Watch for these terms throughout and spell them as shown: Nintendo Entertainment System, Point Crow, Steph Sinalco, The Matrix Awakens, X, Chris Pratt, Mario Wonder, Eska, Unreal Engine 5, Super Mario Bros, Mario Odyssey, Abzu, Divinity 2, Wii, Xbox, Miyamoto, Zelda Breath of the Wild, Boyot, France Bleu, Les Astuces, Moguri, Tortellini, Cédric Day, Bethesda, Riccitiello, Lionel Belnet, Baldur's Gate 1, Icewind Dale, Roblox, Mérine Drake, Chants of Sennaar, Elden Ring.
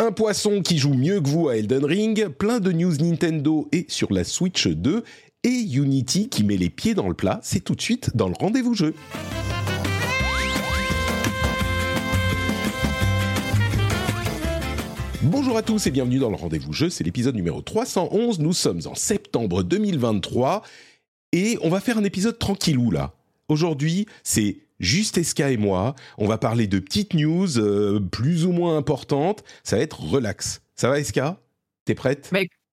Un poisson qui joue mieux que vous à Elden Ring, plein de news Nintendo et sur la Switch 2, et Unity qui met les pieds dans le plat, c'est tout de suite dans le rendez-vous jeu. Bonjour à tous et bienvenue dans le rendez-vous jeu, c'est l'épisode numéro 311, nous sommes en septembre 2023 et on va faire un épisode tranquillou là. Aujourd'hui, c'est juste Eska et moi, on va parler de petites news plus ou moins importantes, ça va être relax. Ça va Eska ? T'es prête ?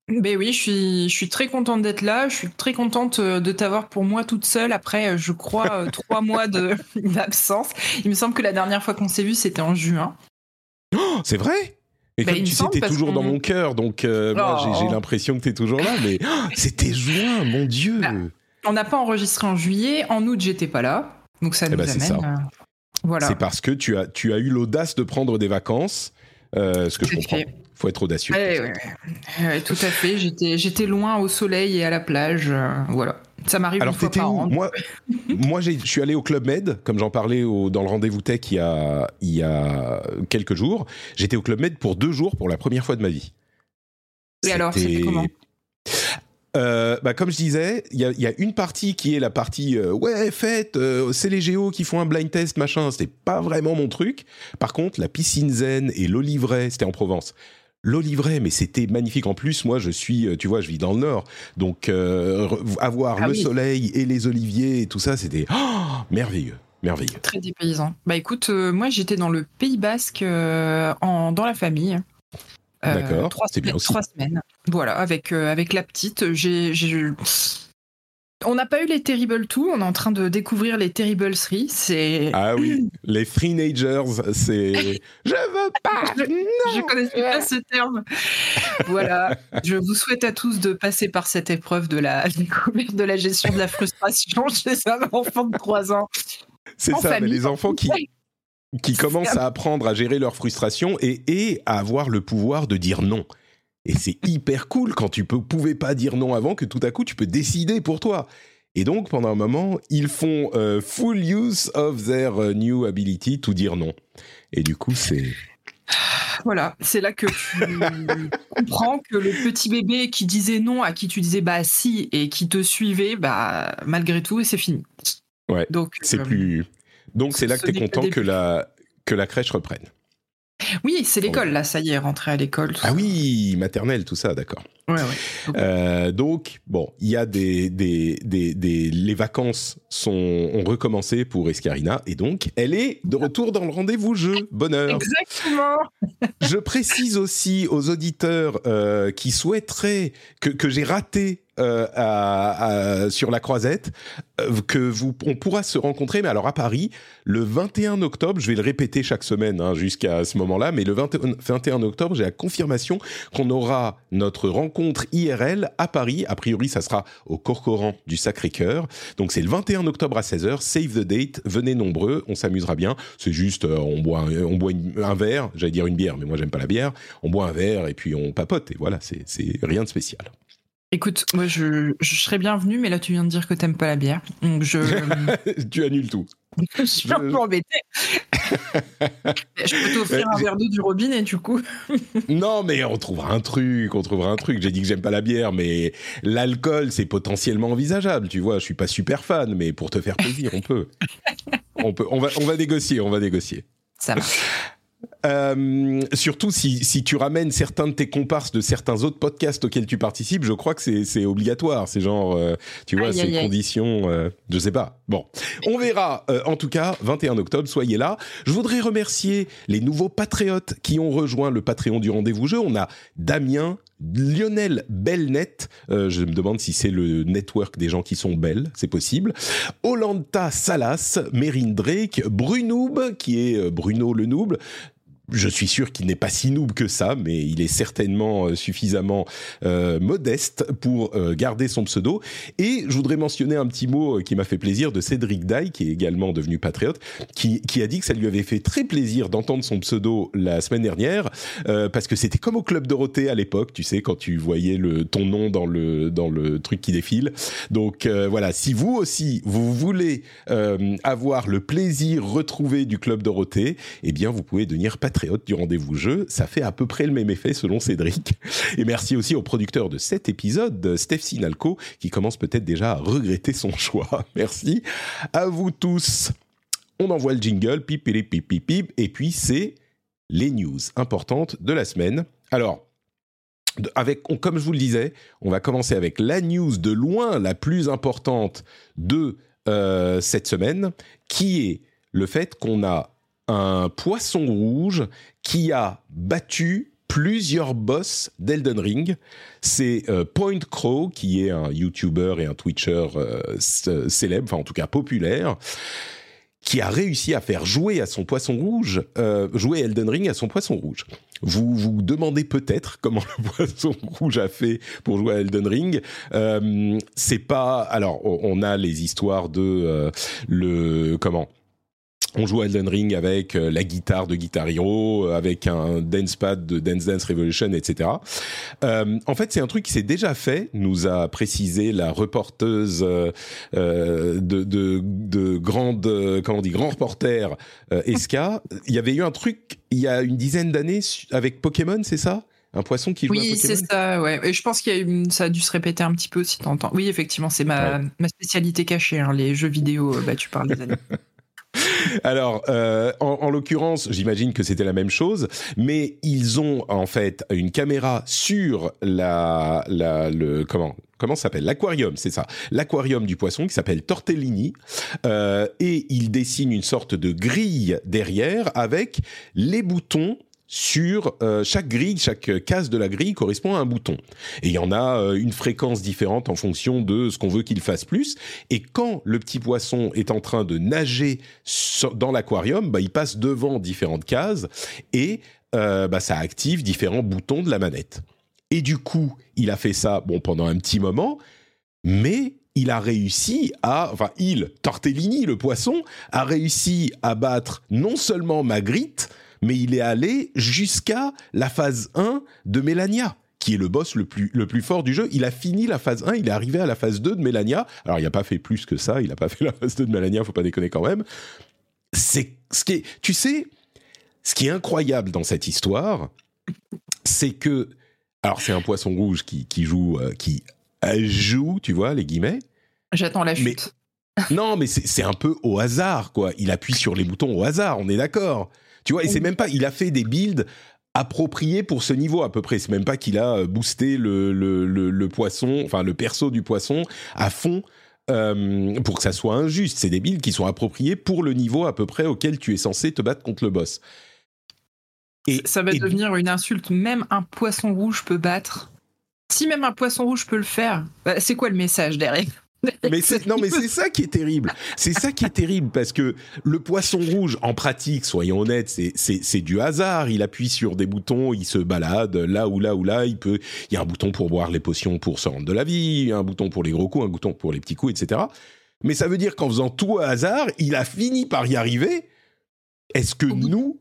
Ben oui, je suis très contente d'être là, je suis très contente de t'avoir pour moi toute seule après, je crois, 3 mois d'absence. Il me semble que la dernière fois qu'on s'est vu, c'était en juin. Oh, c'est vrai ? Et bah, comme tu sais, t'es toujours dans mon cœur, donc moi j'ai l'impression que t'es toujours là, mais c'était juin, mon Dieu. Bah, on n'a pas enregistré en juillet, en août j'étais pas là, donc ça nous amène. C'est ça. Voilà. C'est parce que tu as eu l'audace de prendre des vacances, ce que je comprends. Faut être audacieux. Ouais, tout à fait. J'étais loin au soleil et à la plage, voilà. Ça m'arrive alors, une fois par an. Moi, je suis allé au Club Med, comme j'en parlais dans le rendez-vous tech il y a quelques jours. J'étais au Club Med pour 2 jours pour la première fois de ma vie. Et alors, c'était comment ? Comme je disais, il y a une partie qui est la partie c'est les géos qui font un blind test, machin. C'était pas vraiment mon truc. Par contre, la piscine zen et l'oliveraie, c'était en Provence. L'oliveraie, mais c'était magnifique. En plus, moi, je vis dans le Nord. Donc, avoir le soleil et les oliviers et tout ça, c'était merveilleux, merveilleux. Très dépaysant. Bah écoute, moi, j'étais dans le Pays Basque dans la famille. D'accord, 3 semaines. Voilà, avec la petite. On n'a pas eu les Terrible 2, on est en train de découvrir les Terrible 3, c'est... Ah oui, les Freenagers, c'est... Je veux pas, je connaissais pas ce terme. Voilà, je vous souhaite à tous de passer par cette épreuve de la découverte de la gestion de la frustration chez un enfant de 3 ans. C'est en ça, famille. Mais les enfants qui commencent à apprendre à gérer leur frustration et à avoir le pouvoir de dire non. Et c'est hyper cool quand tu pouvais pas dire non avant que tout à coup tu peux décider pour toi. Et donc pendant un moment, ils font full use of their new ability to dire non. Et du coup, c'est... Voilà, c'est là que tu comprends que le petit bébé qui disait non, à qui tu disais bah si, et qui te suivait, bah malgré tout, et c'est fini. Ouais, donc c'est plus... Donc c'est là que t'es content que la crèche reprenne. Oui, c'est l'école, là, ça y est, rentrer à l'école. Tout oui, maternelle, tout ça, d'accord. Ouais. Donc, bon, il y a les vacances ont recommencé pour Escarina, et donc, elle est de retour dans le rendez-vous jeu. Bonheur. Exactement. Je précise aussi aux auditeurs qui souhaiteraient que j'ai raté sur la croisette, on pourra se rencontrer, mais alors à Paris, le 21 octobre, je vais le répéter chaque semaine jusqu'à ce moment-là, mais le 21 octobre, j'ai la confirmation qu'on aura notre rencontre IRL à Paris. A priori, ça sera au Corcoran du Sacré-Cœur. Donc c'est le 21 octobre à 16h, save the date, venez nombreux, on s'amusera bien. C'est juste, on boit un verre, j'allais dire une bière, mais moi j'aime pas la bière. On boit un verre et puis on papote, et voilà, c'est rien de spécial. Écoute, moi je serais bienvenue, mais là tu viens de dire que t'aimes pas la bière, donc je... Tu annules tout. Je suis un peu embêtée. Je peux t'offrir un verre d'eau du robinet, du coup. Non, mais on trouvera un truc. J'ai dit que j'aime pas la bière, mais l'alcool, c'est potentiellement envisageable, tu vois. Je suis pas super fan, mais pour te faire plaisir, on peut. On va négocier. Ça va. Surtout si tu ramènes certains de tes comparses de certains autres podcasts auxquels tu participes, je crois que c'est obligatoire. C'est genre, ces conditions, je sais pas. Bon, on verra. En tout cas, 21 octobre, soyez là. Je voudrais remercier les nouveaux patriotes qui ont rejoint le Patreon du Rendez-vous Jeu. On a Damien, Lionel Belnet, je me demande si c'est le network des gens qui sont belles, c'est possible. Olanta Salas, Mérine Drake, Brunoob, qui est Bruno le Noob. Je suis sûr qu'il n'est pas si noob que ça, mais il est certainement suffisamment modeste pour garder son pseudo. Et je voudrais mentionner un petit mot qui m'a fait plaisir de Cédric Day, qui est également devenu patriote, qui a dit que ça lui avait fait très plaisir d'entendre son pseudo la semaine dernière, parce que c'était comme au Club Dorothée à l'époque, tu sais, quand tu voyais ton nom dans le truc qui défile. Donc voilà, si vous aussi, vous voulez avoir le plaisir retrouvé du Club Dorothée, eh bien vous pouvez devenir patriote. Très haute du rendez-vous jeu, ça fait à peu près le même effet selon Cédric. Et merci aussi au producteur de cet épisode, Steph Sinalco, qui commence peut-être déjà à regretter son choix. Merci à vous tous. On envoie le jingle, pip, et puis c'est les news importantes de la semaine. Alors, comme je vous le disais, on va commencer avec la news de loin la plus importante de cette semaine, qui est le fait qu'on a un poisson rouge qui a battu plusieurs boss d'Elden Ring. C'est Point Crow, qui est un YouTuber et un Twitcher célèbre, enfin en tout cas populaire, qui a réussi à faire jouer Elden Ring à son poisson rouge. Vous vous demandez peut-être comment le poisson rouge a fait pour jouer à Elden Ring. C'est pas... Alors, on a les histoires de on joue à Elden Ring avec la guitare de Guitar Hero, avec un dance pad de Dance Dance Revolution, etc. En fait, c'est un truc qui s'est déjà fait, nous a précisé la reporteuse grand reporter Eska. Il y avait eu un truc il y a une dizaine d'années avec Pokémon, c'est ça ? Un poisson qui joue à Pokémon. Oui, c'est ça, ouais. Et je pense que ça a dû se répéter un petit peu si t'entends. Oui, effectivement, c'est ma spécialité cachée, hein, les jeux vidéo battus par les années. Alors, en l'occurrence, j'imagine que c'était la même chose, mais ils ont en fait une caméra sur comment ça s'appelle ? L'aquarium, c'est ça. L'aquarium du poisson qui s'appelle Tortellini. Et ils dessinent une sorte de grille derrière avec les boutons. Sur chaque grille, chaque case de la grille correspond à un bouton. Et il y en a une fréquence différente en fonction de ce qu'on veut qu'il fasse plus. Et quand le petit poisson est en train de nager dans l'aquarium, bah, il passe devant différentes cases et ça active différents boutons de la manette. Et du coup, il a fait ça pendant un petit moment, mais... Tortellini, le poisson, a réussi à battre non seulement Magritte, mais il est allé jusqu'à la phase 1 de Mélania, qui est le boss le plus fort du jeu. Il a fini la phase 1, il est arrivé à la phase 2 de Mélania. Alors, il n'a pas fait plus que ça, il n'a pas fait la phase 2 de Mélania, il ne faut pas déconner quand même. Ce qui est incroyable dans cette histoire, c'est que... Alors, c'est un poisson rouge qui joue, tu vois, les guillemets. J'attends la chute. Mais c'est un peu au hasard, quoi. Il appuie sur les boutons au hasard, on est d'accord. Tu vois, et c'est même pas... Il a fait des builds appropriés pour ce niveau, à peu près. C'est même pas qu'il a boosté le poisson, enfin, le perso du poisson à fond pour que ça soit injuste. C'est des builds qui sont appropriés pour le niveau à peu près auquel tu es censé te battre contre le boss. Et ça va devenir une insulte. Même un poisson rouge peut battre... Si même un poisson rouge peut le faire, c'est quoi le message derrière ? Mais c'est ça qui est terrible. C'est ça qui est terrible, parce que le poisson rouge, en pratique, soyons honnêtes, c'est du hasard. Il appuie sur des boutons, il se balade là. Il y a un bouton pour boire les potions pour se rendre de la vie, un bouton pour les gros coups, un bouton pour les petits coups, etc. Mais ça veut dire qu'en faisant tout à hasard, il a fini par y arriver. Est-ce que nous...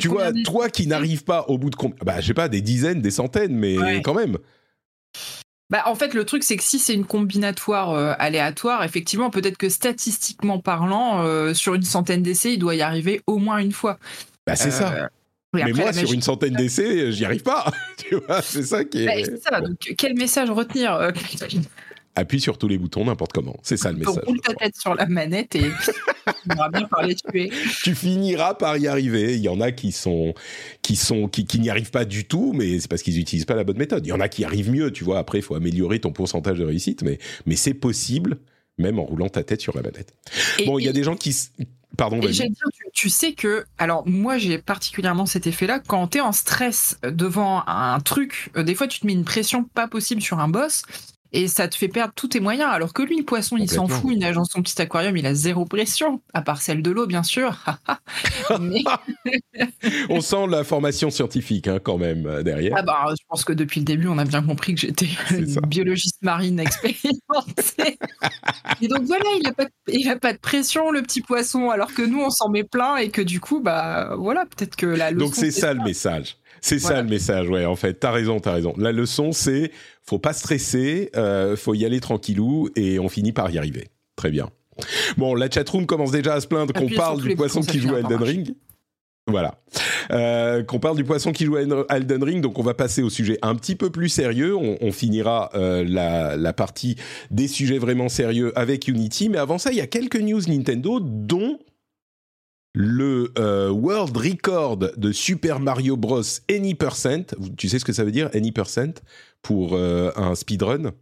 tu vois, toi qui n'arrives pas au bout de combien, je sais pas, des dizaines, des centaines, mais ouais. Quand même. En fait, le truc, c'est que si c'est une combinatoire aléatoire, effectivement, peut-être que statistiquement parlant, sur une centaine d'essais, il doit y arriver au moins une fois. C'est ça. Mais moi, sur une centaine d'essais, j'y arrive pas. Tu vois, c'est ça qui est. C'est ça. Bon. Donc, quel message retenir Appuie sur tous les boutons, n'importe comment. C'est ça le message. Roule ta tête sur la manette et tu finiras bien par les tuer. Tu finiras par y arriver. Il y en a qui n'y arrivent pas du tout, mais c'est parce qu'ils n'utilisent pas la bonne méthode. Il y en a qui arrivent mieux, tu vois. Après, il faut améliorer ton pourcentage de réussite, mais c'est possible, même en roulant ta tête sur la manette. Il y a des gens qui... Pardon, et j'allais dire, tu sais que, alors moi j'ai particulièrement cet effet-là, quand t'es en stress devant un truc, des fois tu te mets une pression pas possible sur un boss, et ça te fait perdre tous tes moyens, alors que lui, le poisson, il s'en fout, il nage dans son petit aquarium, il a zéro pression, à part celle de l'eau, bien sûr. Mais... on sent la formation scientifique, hein, quand même, derrière. Ah bah, je pense que depuis le début, on a bien compris que j'étais une biologiste marine expérimentée. Et donc voilà, il a pas de pression, le petit poisson, alors que nous, on s'en met plein, et que du coup, bah voilà, peut-être que la leçon... Donc c'est ça le message. C'est voilà. Ça le message, ouais, en fait, t'as raison. La leçon, c'est, faut pas stresser, faut y aller tranquillou, et on finit par y arriver. Très bien. Bon, la chatroom commence déjà à se plaindre qu'on parle du poisson qui joue à Elden Ring. Voilà. Qu'on parle du poisson qui joue à Elden Ring, donc on va passer au sujet un petit peu plus sérieux. On finira la partie des sujets vraiment sérieux avec Unity, mais avant ça, il y a quelques news Nintendo, dont... le World Record de Super Mario Bros Any%. Tu sais ce que ça veut dire, Any% pour un speedrun?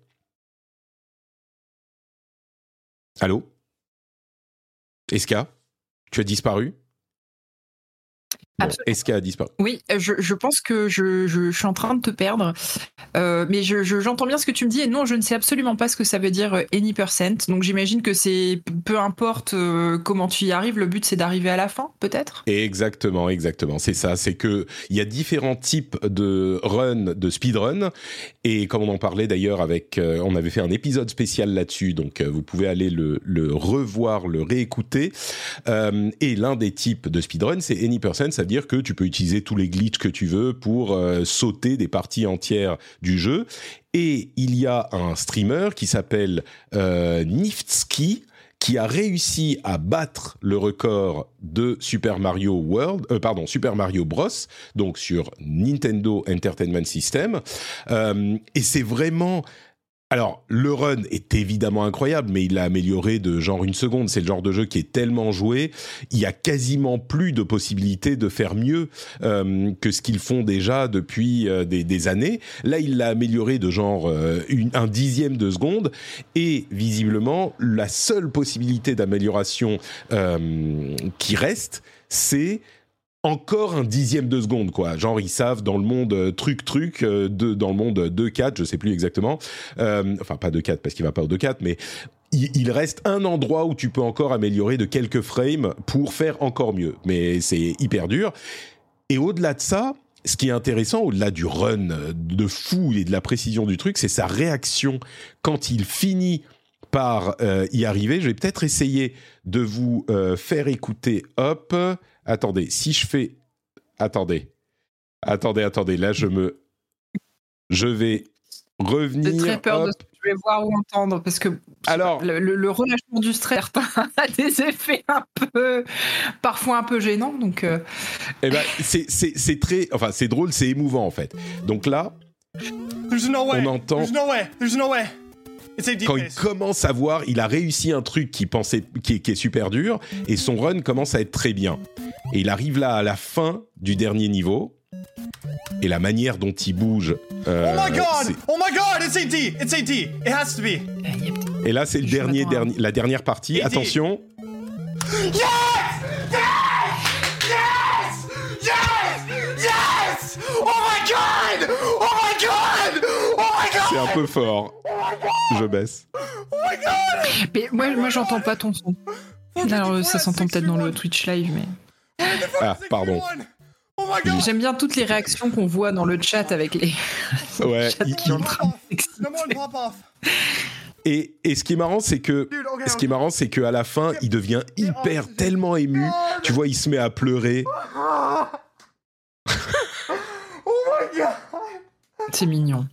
Allô Eska, tu as disparu? Bon, Eska a disparu. Oui, je pense que je suis en train de te perdre, mais j'entends bien ce que tu me dis, et non, je ne sais absolument pas ce que ça veut dire any%, donc j'imagine que c'est peu importe comment tu y arrives, le but c'est d'arriver à la fin, peut-être ? Exactement, c'est ça, c'est que il y a différents types de run, de speedrun, et comme on en parlait d'ailleurs avec, on avait fait un épisode spécial là-dessus, donc vous pouvez aller le revoir, le réécouter, et l'un des types de speedrun, c'est any%, ça veut dire que tu peux utiliser tous les glitches que tu veux pour sauter des parties entières du jeu. Et il y a un streamer qui s'appelle Niftsky qui a réussi à battre le record de Super Mario Bros, donc sur Nintendo Entertainment System. Et c'est vraiment... Alors, le run est évidemment incroyable, mais il l'a amélioré de genre 1 seconde. C'est le genre de jeu qui est tellement joué, il y a quasiment plus de possibilités de faire mieux que ce qu'ils font déjà depuis des années. Là, il l'a amélioré de genre un 1/10 de seconde. Et visiblement, la seule possibilité d'amélioration qui reste, c'est... encore 1/10 de seconde, quoi. Genre, ils savent, dans le monde truc, dans le monde 2-4, je sais plus exactement. Enfin, pas 2-4, parce qu'il va pas au 2-4, mais il reste un endroit où tu peux encore améliorer de quelques frames pour faire encore mieux. Mais c'est hyper dur. Et au-delà de ça, ce qui est intéressant, au-delà du run de fou et de la précision du truc, c'est sa réaction quand il finit par y arriver. Je vais peut-être essayer de vous faire écouter, hop... Attendez, si je fais... Attendez. Là, je vais revenir... J'ai très peur de ce que je vais voir ou entendre, parce que alors, le relâchement du stress a des effets parfois un peu gênants, donc... Eh ben, c'est très... Enfin, c'est drôle, c'est émouvant, en fait. Donc là, on entend... There's no way. Quand il commence à voir, il a réussi un truc qui est super dur, et son run commence à être très bien. Et il arrive là à la fin du dernier niveau, et la manière dont il bouge... Oh my god, it's AD, it has to be. Et là, c'est la dernière partie, AD. Attention. Yes! Oh my god! C'est un peu fort. Je baisse. Oh my god! Mais moi j'entends pas ton son. Alors ça s'entend peut-être dans le Twitch live, mais... Ah, pardon. J'aime bien toutes les réactions qu'on voit dans le chat avec les... Ouais. Qui sont en train de... Et ce qui est marrant, c'est que à la fin, il devient hyper tellement ému. Tu vois, il se met à pleurer. C'est mignon.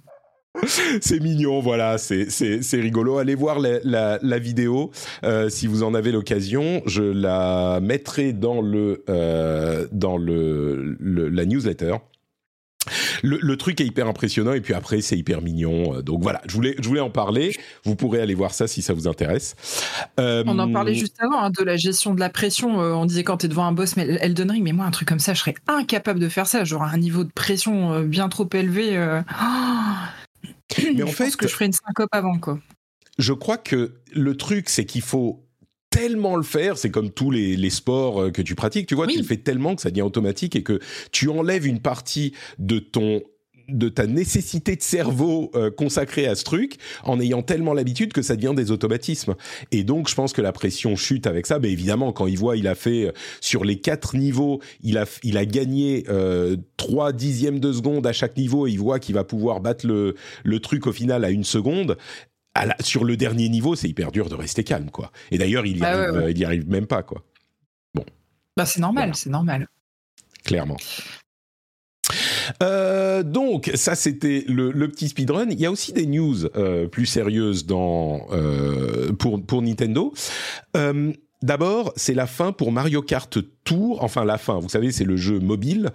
C'est mignon, voilà, c'est rigolo. Allez voir la vidéo si vous en avez l'occasion. Je la mettrai dans la newsletter. Le truc est hyper impressionnant, et puis après c'est hyper mignon. Donc voilà, je voulais en parler. Vous pourrez aller voir ça si ça vous intéresse. On en parlait juste avant, hein, de la gestion de la pression. On disait quand t'es devant un boss, mais Elden Ring, mais moi un truc comme ça, je serais incapable de faire ça. J'aurais un niveau de pression bien trop élevé. Mais en fait, je pense que je ferais une syncope avant, quoi. Je crois que le truc, c'est qu'il faut tellement le faire, c'est comme tous les sports que tu pratiques, tu vois, oui. Tu le fais tellement que ça devient automatique et que tu enlèves une partie de ton... de ta nécessité de cerveau consacrée à ce truc, en ayant tellement l'habitude que ça devient des automatismes. Et donc, je pense que la pression chute avec ça. Mais évidemment, quand il voit, il a fait sur les 4 niveaux, il a gagné 3/10 de seconde à chaque niveau, et il voit qu'il va pouvoir battre le truc au final à 1 seconde. Sur le dernier niveau, c'est hyper dur de rester calme, quoi. Et d'ailleurs, il y arrive même pas, quoi. Bon. Bah, c'est normal, voilà. C'est normal. Clairement. Donc ça c'était le petit speedrun. Il y a aussi des news plus sérieuses pour Nintendo. D'abord, c'est la fin pour Mario Kart Tour. Enfin la fin, vous savez, c'est le jeu mobile.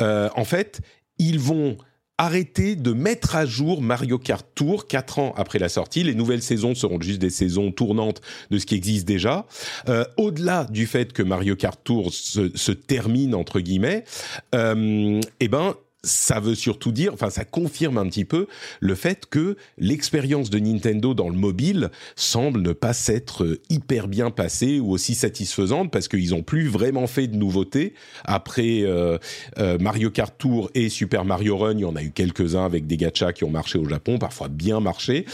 En fait, ils vont arrêter de mettre à jour Mario Kart Tour 4 ans après la sortie. Les nouvelles saisons seront juste des saisons tournantes de ce qui existe déjà. Au-delà du fait que Mario Kart Tour se termine, entre guillemets, eh ben, ça veut surtout dire, enfin, ça confirme un petit peu le fait que l'expérience de Nintendo dans le mobile semble ne pas s'être hyper bien passée ou aussi satisfaisante, parce qu'ils n'ont plus vraiment fait de nouveautés. Après Mario Kart Tour et Super Mario Run, il y en a eu quelques-uns avec des gachas qui ont marché au Japon, parfois bien marché.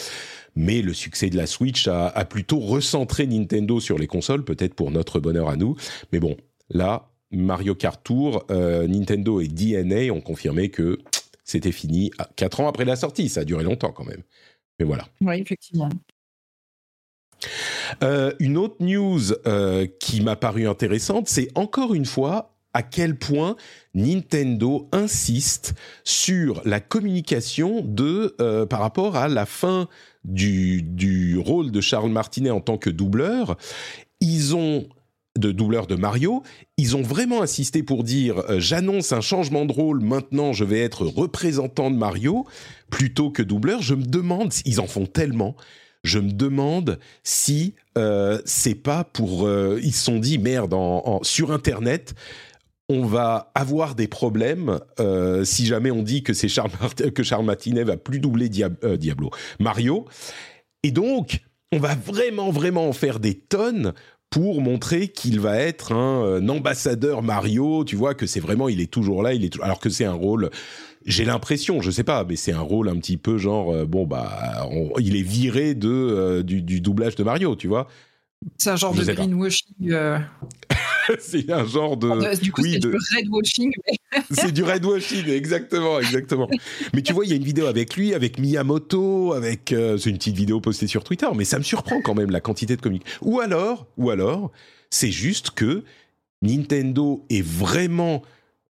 Mais le succès de la Switch a plutôt recentré Nintendo sur les consoles, peut-être pour notre bonheur à nous. Mais bon, là... Mario Kart Tour, Nintendo et DNA ont confirmé que c'était fini 4 ans après la sortie. Ça a duré longtemps quand même. Mais voilà. Oui, effectivement. Une autre news qui m'a paru intéressante, c'est encore une fois à quel point Nintendo insiste sur la communication par rapport à la fin du rôle de Charles Martinet en tant que doubleur. De doubleur de Mario, ils ont vraiment insisté pour dire j'annonce un changement de rôle, maintenant je vais être représentant de Mario plutôt que doubleur. Je me demande, ils en font tellement, je me demande si c'est pas pour... ils se sont dit merde, sur internet on va avoir des problèmes si jamais on dit que c'est Charles Martinet va plus doubler Mario, et donc on va vraiment en faire des tonnes pour montrer qu'il va être un ambassadeur Mario, tu vois, que c'est vraiment, il est toujours là, alors que c'est un rôle, j'ai l'impression, je sais pas, mais c'est un rôle un petit peu genre, bon bah, il est viré du doublage de Mario, tu vois. C'est un genre de greenwashing. C'est un genre de... Enfin, du coup, oui, c'est du redwashing. Mais... c'est du redwashing, exactement. Mais tu vois, il y a une vidéo avec lui, avec Miyamoto, c'est une petite vidéo postée sur Twitter, mais ça me surprend quand même la quantité de communication. Ou alors, c'est juste que Nintendo est vraiment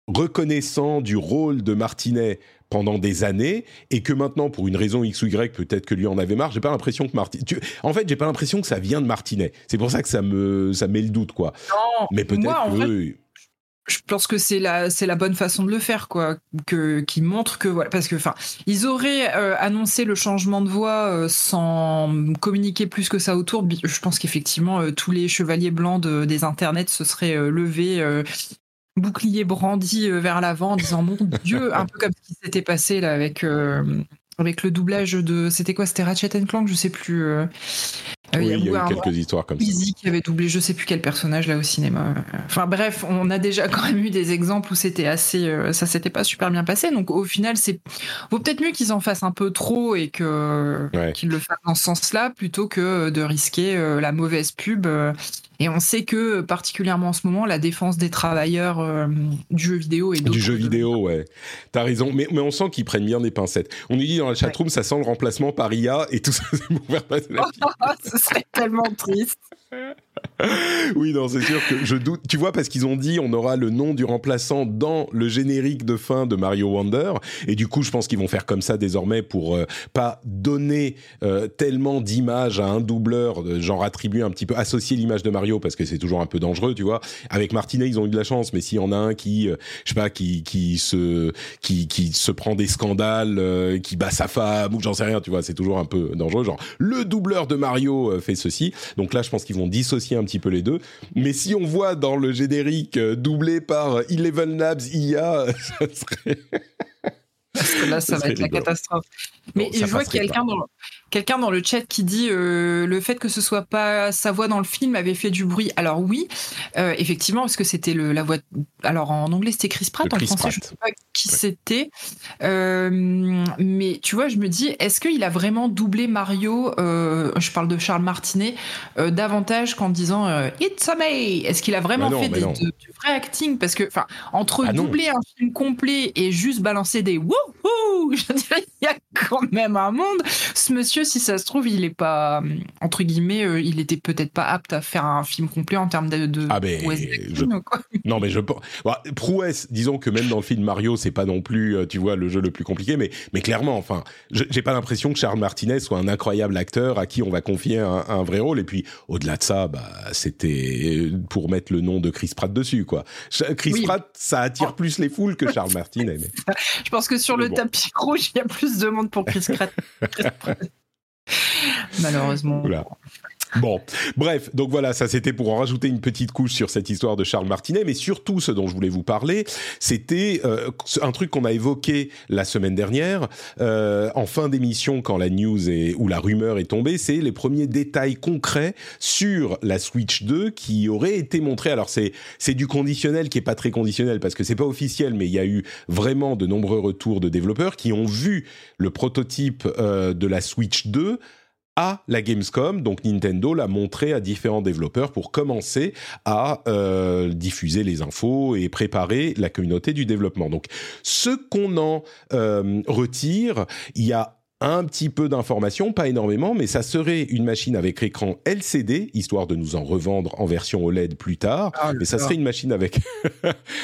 reconnaissant du rôle de Martinet pendant des années, et que maintenant, pour une raison X ou Y, peut-être que lui en avait marre, j'ai pas l'impression que en fait, j'ai pas l'impression que ça vient de Martinet. C'est pour ça que ça me met le doute, quoi. Non, mais peut-être que... Je pense que c'est la bonne façon de le faire, quoi, qui montre que voilà, parce que enfin ils auraient annoncé le changement de voix sans communiquer plus que ça autour. Je pense qu'effectivement tous les chevaliers blancs des internets se seraient levés. Bouclier brandi vers l'avant en disant mon Dieu, un peu comme ce qui s'était passé là avec le doublage de c'était Ratchet & Clank, je sais plus. Oui, il y a eu quelques histoires comme ça. Easy qui avait doublé je sais plus quel personnage là au cinéma. Enfin bref, on a déjà quand même eu des exemples où c'était assez ça s'était pas super bien passé, donc au final c'est vaut peut-être mieux qu'ils en fassent un peu trop et que qu'ils le fassent dans ce sens-là plutôt que de risquer la mauvaise pub. Et on sait que, particulièrement en ce moment, la défense des travailleurs du jeu vidéo et d'autres... Du jeu vidéo, ouais. T'as raison, mais on sent qu'ils prennent bien des pincettes. On nous dit dans la chatroom, ça sent le remplacement par IA et tout ça, c'est mon verre de la vie. Ce serait tellement triste. Oui, non, c'est sûr que je doute. Tu vois, parce qu'ils ont dit, on aura le nom du remplaçant dans le générique de fin de Mario Wonder. Et du coup, je pense qu'ils vont faire comme ça désormais pour pas donner tellement d'images à un doubleur, genre attribuer un petit peu, associer l'image de Mario, parce que c'est toujours un peu dangereux, tu vois. Avec Martinet, ils ont eu de la chance, mais s'il y en a un qui, je sais pas, qui se prend des scandales, qui bat sa femme, ou j'en sais rien, tu vois, c'est toujours un peu dangereux. Genre, le doubleur de Mario fait ceci. Donc là, je pense qu'ils vont dissocier un petit peu les deux, mais si on voit dans le générique doublé par Eleven Labs IA, ça serait... Parce que là, ça va être rigolo. La catastrophe. Mais bon, je vois quelqu'un dans Quelqu'un dans le chat qui dit le fait que ce soit pas sa voix dans le film avait fait du bruit. Alors oui, effectivement, parce que c'était la voix... Alors en anglais, c'était Chris Pratt, en français, je ne sais pas qui c'était. Mais tu vois, je me dis, est-ce qu'il a vraiment doublé Mario, je parle de Charles Martinet, davantage qu'en disant « It's a May ». Est-ce qu'il a vraiment fait du vrai acting? Parce que, enfin, entre doubler un film complet et juste balancer des « wouhou », je dirais, il y a quand même un monde. Ce monsieur, si ça se trouve, il est pas, entre guillemets, il était peut-être pas apte à faire un film complet en termes de prouesse d'acting, quoi. Non, mais je pense... Bah, prouesse, disons que même dans le film Mario, c'est pas non plus, tu vois, le jeu le plus compliqué, mais clairement, enfin, j'ai pas l'impression que Charles Martinet soit un incroyable acteur à qui on va confier un vrai rôle, et puis, au-delà de ça, bah, c'était pour mettre le nom de Chris Pratt dessus, quoi. Chris Pratt, ça attire plus les foules que Charles Martinet. Mais... Je pense que sur le tapis rouge, il y a plus de monde pour Chris Pratt. Malheureusement. Oula. Bon, bref, donc voilà, ça c'était pour en rajouter une petite couche sur cette histoire de Charles Martinet, mais surtout ce dont je voulais vous parler, c'était un truc qu'on a évoqué la semaine dernière, en fin d'émission quand la news ou la rumeur est tombée, c'est les premiers détails concrets sur la Switch 2 qui auraient été montrés. Alors c'est du conditionnel qui est pas très conditionnel parce que c'est pas officiel, mais il y a eu vraiment de nombreux retours de développeurs qui ont vu le prototype de la Switch 2 à la Gamescom, donc Nintendo l'a montré à différents développeurs pour commencer à diffuser les infos et préparer la communauté du développement. Donc, ce qu'on en retire, il y a un petit peu d'informations, pas énormément, mais ça serait une machine avec écran LCD, histoire de nous en revendre en version OLED plus tard, mais ça serait une machine avec,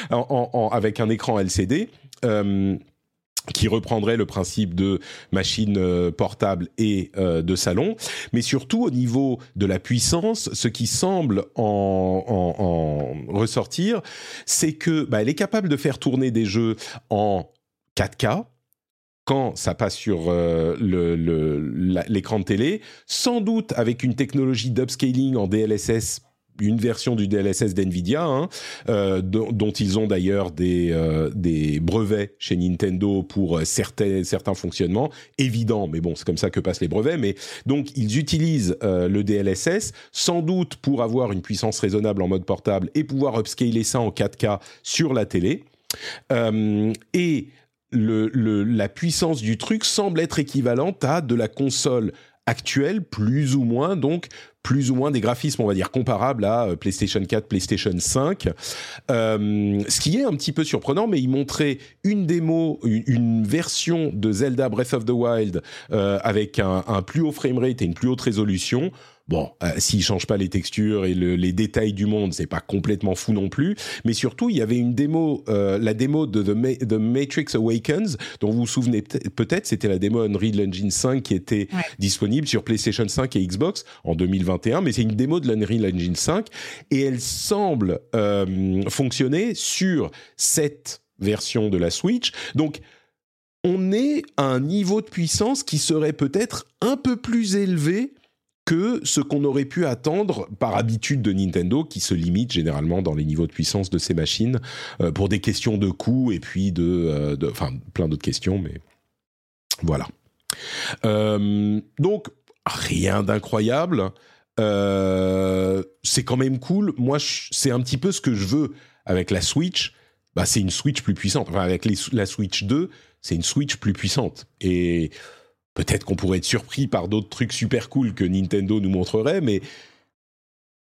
avec un écran LCD... qui reprendrait le principe de machine portable et de salon, mais surtout au niveau de la puissance, ce qui semble en ressortir, c'est que elle est capable de faire tourner des jeux en 4K quand ça passe sur l'écran de télé, sans doute avec une technologie d'upscaling en DLSS, une version du DLSS d'NVIDIA, dont ils ont d'ailleurs des brevets chez Nintendo pour certains fonctionnements, évident, mais bon, c'est comme ça que passent les brevets, mais donc ils utilisent le DLSS, sans doute pour avoir une puissance raisonnable en mode portable et pouvoir upscaler ça en 4K sur la télé, et la puissance du truc semble être équivalente à de la console actuelle, plus ou moins, donc plus ou moins des graphismes, on va dire, comparables à PlayStation 4, PlayStation 5. Ce qui est un petit peu surprenant, mais ils montraient une démo, une version de Zelda Breath of the Wild avec un plus haut framerate et une plus haute résolution. Bon, s'ils ne changent pas les textures et les détails du monde, c'est pas complètement fou non plus. Mais surtout, il y avait une démo, la démo de The Matrix Awakens, dont vous vous souvenez peut-être, c'était la démo Unreal Engine 5 qui était disponible sur PlayStation 5 et Xbox en 2021, mais c'est une démo de l'Unreal Engine 5, et elle semble fonctionner sur cette version de la Switch. Donc, on est à un niveau de puissance qui serait peut-être un peu plus élevé que ce qu'on aurait pu attendre par habitude de Nintendo, qui se limite généralement dans les niveaux de puissance de ses machines pour des questions de coût et puis enfin, plein d'autres questions, mais voilà. Donc, rien d'incroyable. C'est quand même cool. Moi, c'est un petit peu ce que je veux avec la Switch. C'est une Switch plus puissante. Enfin, avec la Switch 2, c'est une Switch plus puissante. Et... peut-être qu'on pourrait être surpris par d'autres trucs super cool que Nintendo nous montrerait, mais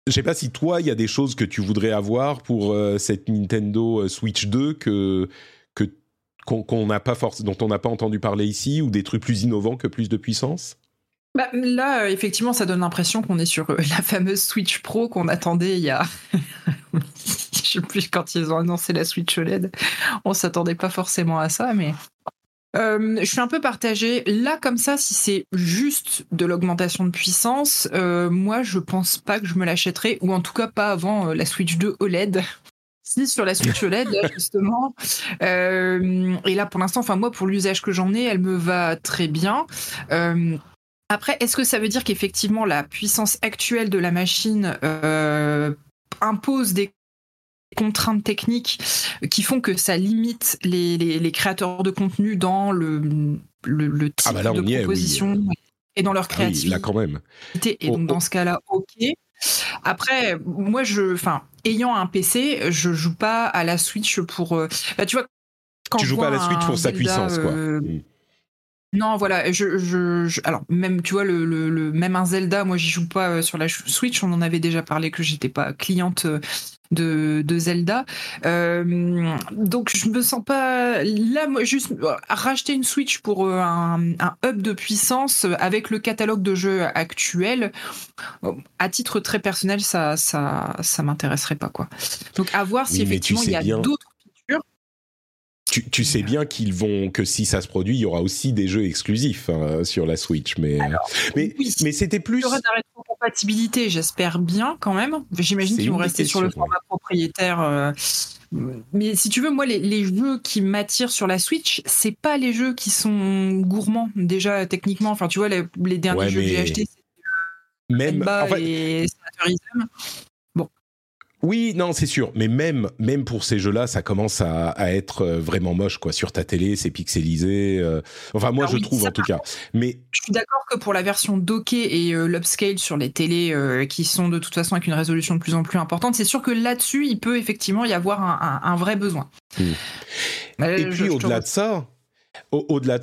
je sais pas si toi, il y a des choses que tu voudrais avoir pour cette Nintendo Switch 2 qu'on n'a pas dont on n'a pas entendu parler ici, ou des trucs plus innovants que plus de puissance. Là, effectivement, ça donne l'impression qu'on est sur la fameuse Switch Pro qu'on attendait il y a... je sais plus, quand ils ont annoncé la Switch OLED, on s'attendait pas forcément à ça, mais... je suis un peu partagée. Là, comme ça, si c'est juste de l'augmentation de puissance, moi, je pense pas que je me l'achèterai, ou en tout cas pas avant la Switch 2 OLED. Si, sur la Switch OLED, là, justement. Et là, pour l'instant, enfin, moi, pour l'usage que j'en ai, elle me va très bien. Après, est-ce que ça veut dire qu'effectivement, la puissance actuelle de la machine impose des contraintes techniques qui font que ça limite les créateurs de contenu dans le type de proposition et dans leur créativité. Ah oui, là quand même. Et donc dans ce cas-là, ok. Après, moi, ayant un PC, je joue pas à la Switch pour. Bah, tu vois, quand tu joues pas à la Switch pour sa puissance, quoi. Non, voilà. Alors, même, tu vois, même un Zelda, moi, j'y joue pas sur la Switch. On en avait déjà parlé que j'étais pas cliente de Zelda. Donc, je me sens pas. Là, moi, juste racheter une Switch pour un hub de puissance avec le catalogue de jeux actuel, à titre très personnel, ça m'intéresserait pas, quoi. Donc, à voir si effectivement il y a d'autres. Tu sais bien que si ça se produit, il y aura aussi des jeux exclusifs sur la Switch, mais mais c'était plus. Il y aura de la rétrocompatibilité, j'espère bien quand même. J'imagine qu'ils vont rester sur le format propriétaire. Mais si tu veux, moi, les jeux qui m'attirent sur la Switch, c'est pas les jeux qui sont gourmands déjà techniquement. Enfin, tu vois, les derniers jeux que j'ai achetés, c'est et Saturism. Oui, non, c'est sûr. Mais même pour ces jeux-là, ça commence à être vraiment moche, quoi. Sur ta télé, c'est pixelisé. Moi, je trouve, en tout cas. Mais je suis d'accord que pour la version dockée et l'upscale sur les télés qui sont de toute façon avec une résolution de plus en plus importante, c'est sûr que là-dessus, il peut effectivement y avoir un vrai besoin. Et puis, au-delà de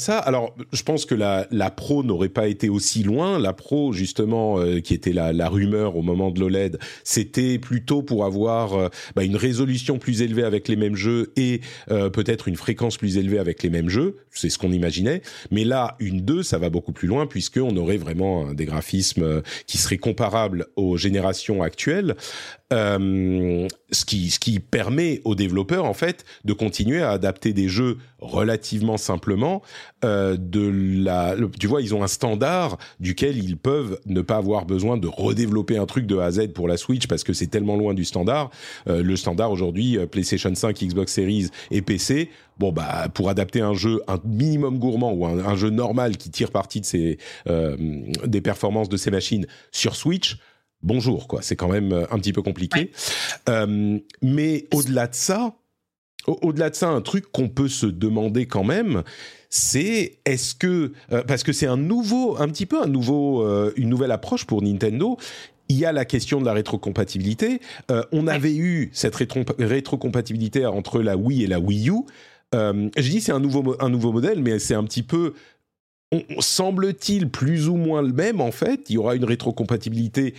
ça, alors je pense que la Pro n'aurait pas été aussi loin. La Pro, justement, qui était la rumeur au moment de l'OLED, c'était plutôt pour avoir une résolution plus élevée avec les mêmes jeux et peut-être une fréquence plus élevée avec les mêmes jeux. C'est ce qu'on imaginait. Mais là, une 2, ça va beaucoup plus loin puisqu'on aurait vraiment des graphismes qui seraient comparables aux générations actuelles. Ce qui permet aux développeurs, en fait, de continuer à adapter des jeux relativement simplement. Tu vois, ils ont un standard duquel ils peuvent ne pas avoir besoin de redévelopper un truc de A à Z pour la Switch parce que c'est tellement loin du standard. Le standard aujourd'hui, PlayStation 5, Xbox Series et PC. Bon, bah, pour adapter un jeu un minimum gourmand ou un jeu normal qui tire parti de des performances de ces machines sur Switch. Bonjour, quoi. C'est quand même un petit peu compliqué. Ouais. Mais au-delà de ça, un truc qu'on peut se demander quand même, c'est est-ce que... parce que c'est une nouvelle approche pour Nintendo. Il y a la question de la rétrocompatibilité. On avait eu cette rétrocompatibilité entre la Wii et la Wii U. Je dis c'est un nouveau modèle, mais c'est un petit peu... On semble-t-il plus ou moins le même, en fait. Il y aura une rétrocompatibilité,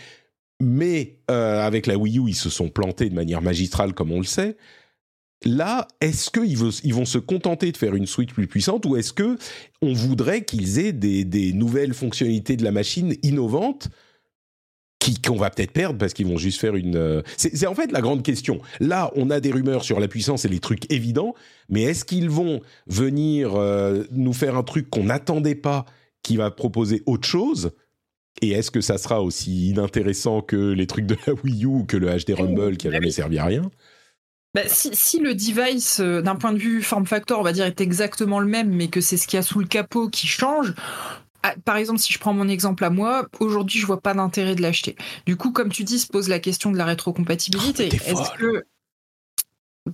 mais avec la Wii U, ils se sont plantés de manière magistrale, comme on le sait. Là, est-ce qu'ils vont se contenter de faire une Switch plus puissante, ou est-ce qu'on voudrait qu'ils aient des nouvelles fonctionnalités de la machine innovantes qu'on va peut-être perdre parce qu'ils vont juste faire une... C'est en fait la grande question. Là, on a des rumeurs sur la puissance et les trucs évidents, mais est-ce qu'ils vont venir nous faire un truc qu'on n'attendait pas, qui va proposer autre chose ? Et est-ce que ça sera aussi inintéressant que les trucs de la Wii U ou que le HD Rumble qui n'a jamais servi à rien ? Bah, si le device, d'un point de vue form factor, on va dire, est exactement le même, mais que c'est ce qu'il y a sous le capot qui change... Par exemple, si je prends mon exemple à moi, aujourd'hui, je vois pas d'intérêt de l'acheter. Du coup, comme tu dis, se pose la question de la rétrocompatibilité. Oh, est-ce que...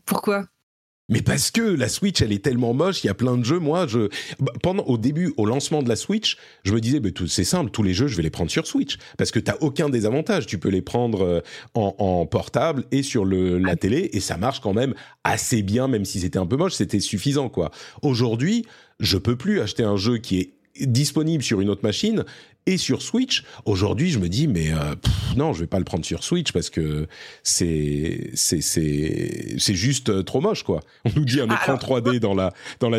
Pourquoi ? Mais parce que la Switch, elle est tellement moche, il y a plein de jeux. Moi, au début, au lancement de la Switch, je me disais, c'est simple, tous les jeux, je vais les prendre sur Switch. Parce que t'as aucun désavantage. Tu peux les prendre en portable et sur la télé, et ça marche quand même assez bien, même si c'était un peu moche, c'était suffisant, quoi. Aujourd'hui, je peux plus acheter un jeu qui est disponible sur une autre machine et sur Switch. Aujourd'hui, je me dis mais non, je vais pas le prendre sur Switch parce que c'est juste trop moche, quoi. On nous dit un écran 3D dans la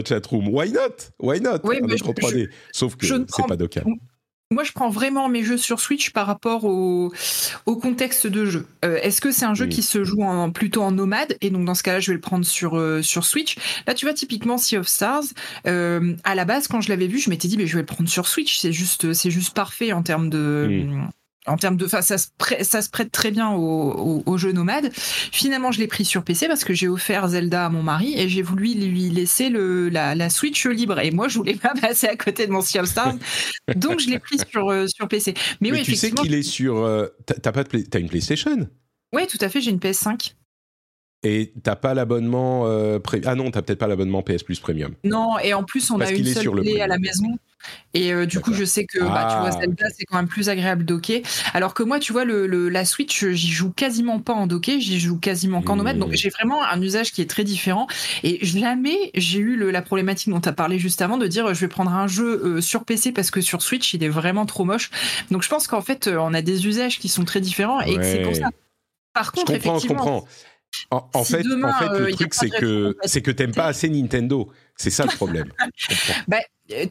chatroom. Why not? Oui, un écran 3D. Sauf que c'est pas d'occasion. Moi, je prends vraiment mes jeux sur Switch par rapport au contexte de jeu. Est-ce que c'est un jeu qui se joue plutôt en nomade ? Et donc, dans ce cas-là, je vais le prendre sur Switch. Là, tu vois, typiquement, Sea of Stars, à la base, quand je l'avais vu, je m'étais dit, mais je vais le prendre sur Switch. C'est juste parfait en termes de... ça se prête très bien au jeu nomade. Finalement, je l'ai pris sur PC parce que j'ai offert Zelda à mon mari et j'ai voulu lui laisser la Switch libre. Et moi, je voulais pas passer à côté de mon Sea of Stars, donc je l'ai pris sur PC. Mais oui, tu sais qu'il est sur... t'as une PlayStation ? Oui, tout à fait, j'ai une PS5. Et t'as pas l'abonnement... Ah non, t'as peut-être pas l'abonnement PS Plus Premium. Non, et en plus, on a une seule clé à la maison. Et du coup, je sais que tu vois, celle-là, c'est quand même plus agréable docké. Alors que moi, tu vois, la Switch, j'y joue quasiment pas en docké, j'y joue quasiment qu'en nomade. Donc, j'ai vraiment un usage qui est très différent. Et jamais j'ai eu la problématique dont t'as parlé juste avant de dire je vais prendre un jeu sur PC parce que sur Switch, il est vraiment trop moche. Donc, je pense qu'en fait, on a des usages qui sont très différents et que c'est pour ça. Par contre, effectivement... En fait, le truc, c'est que t'aimes pas assez Nintendo. C'est ça le problème.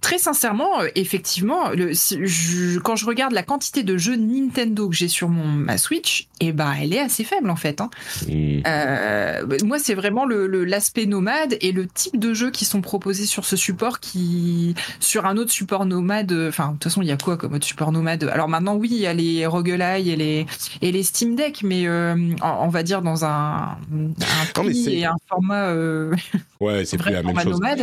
Très sincèrement, effectivement, quand je regarde la quantité de jeux Nintendo que j'ai sur ma Switch, elle est assez faible en fait. Hein. Moi, c'est vraiment l'aspect nomade et le type de jeux qui sont proposés sur ce support sur un autre support nomade. Enfin, de toute façon, il y a quoi comme autre support nomade ? Alors maintenant, oui, il y a les ROG Ally et les Steam Deck, mais on va dire dans un prix et un format. Ouais, c'est plus la même chose. Nomade.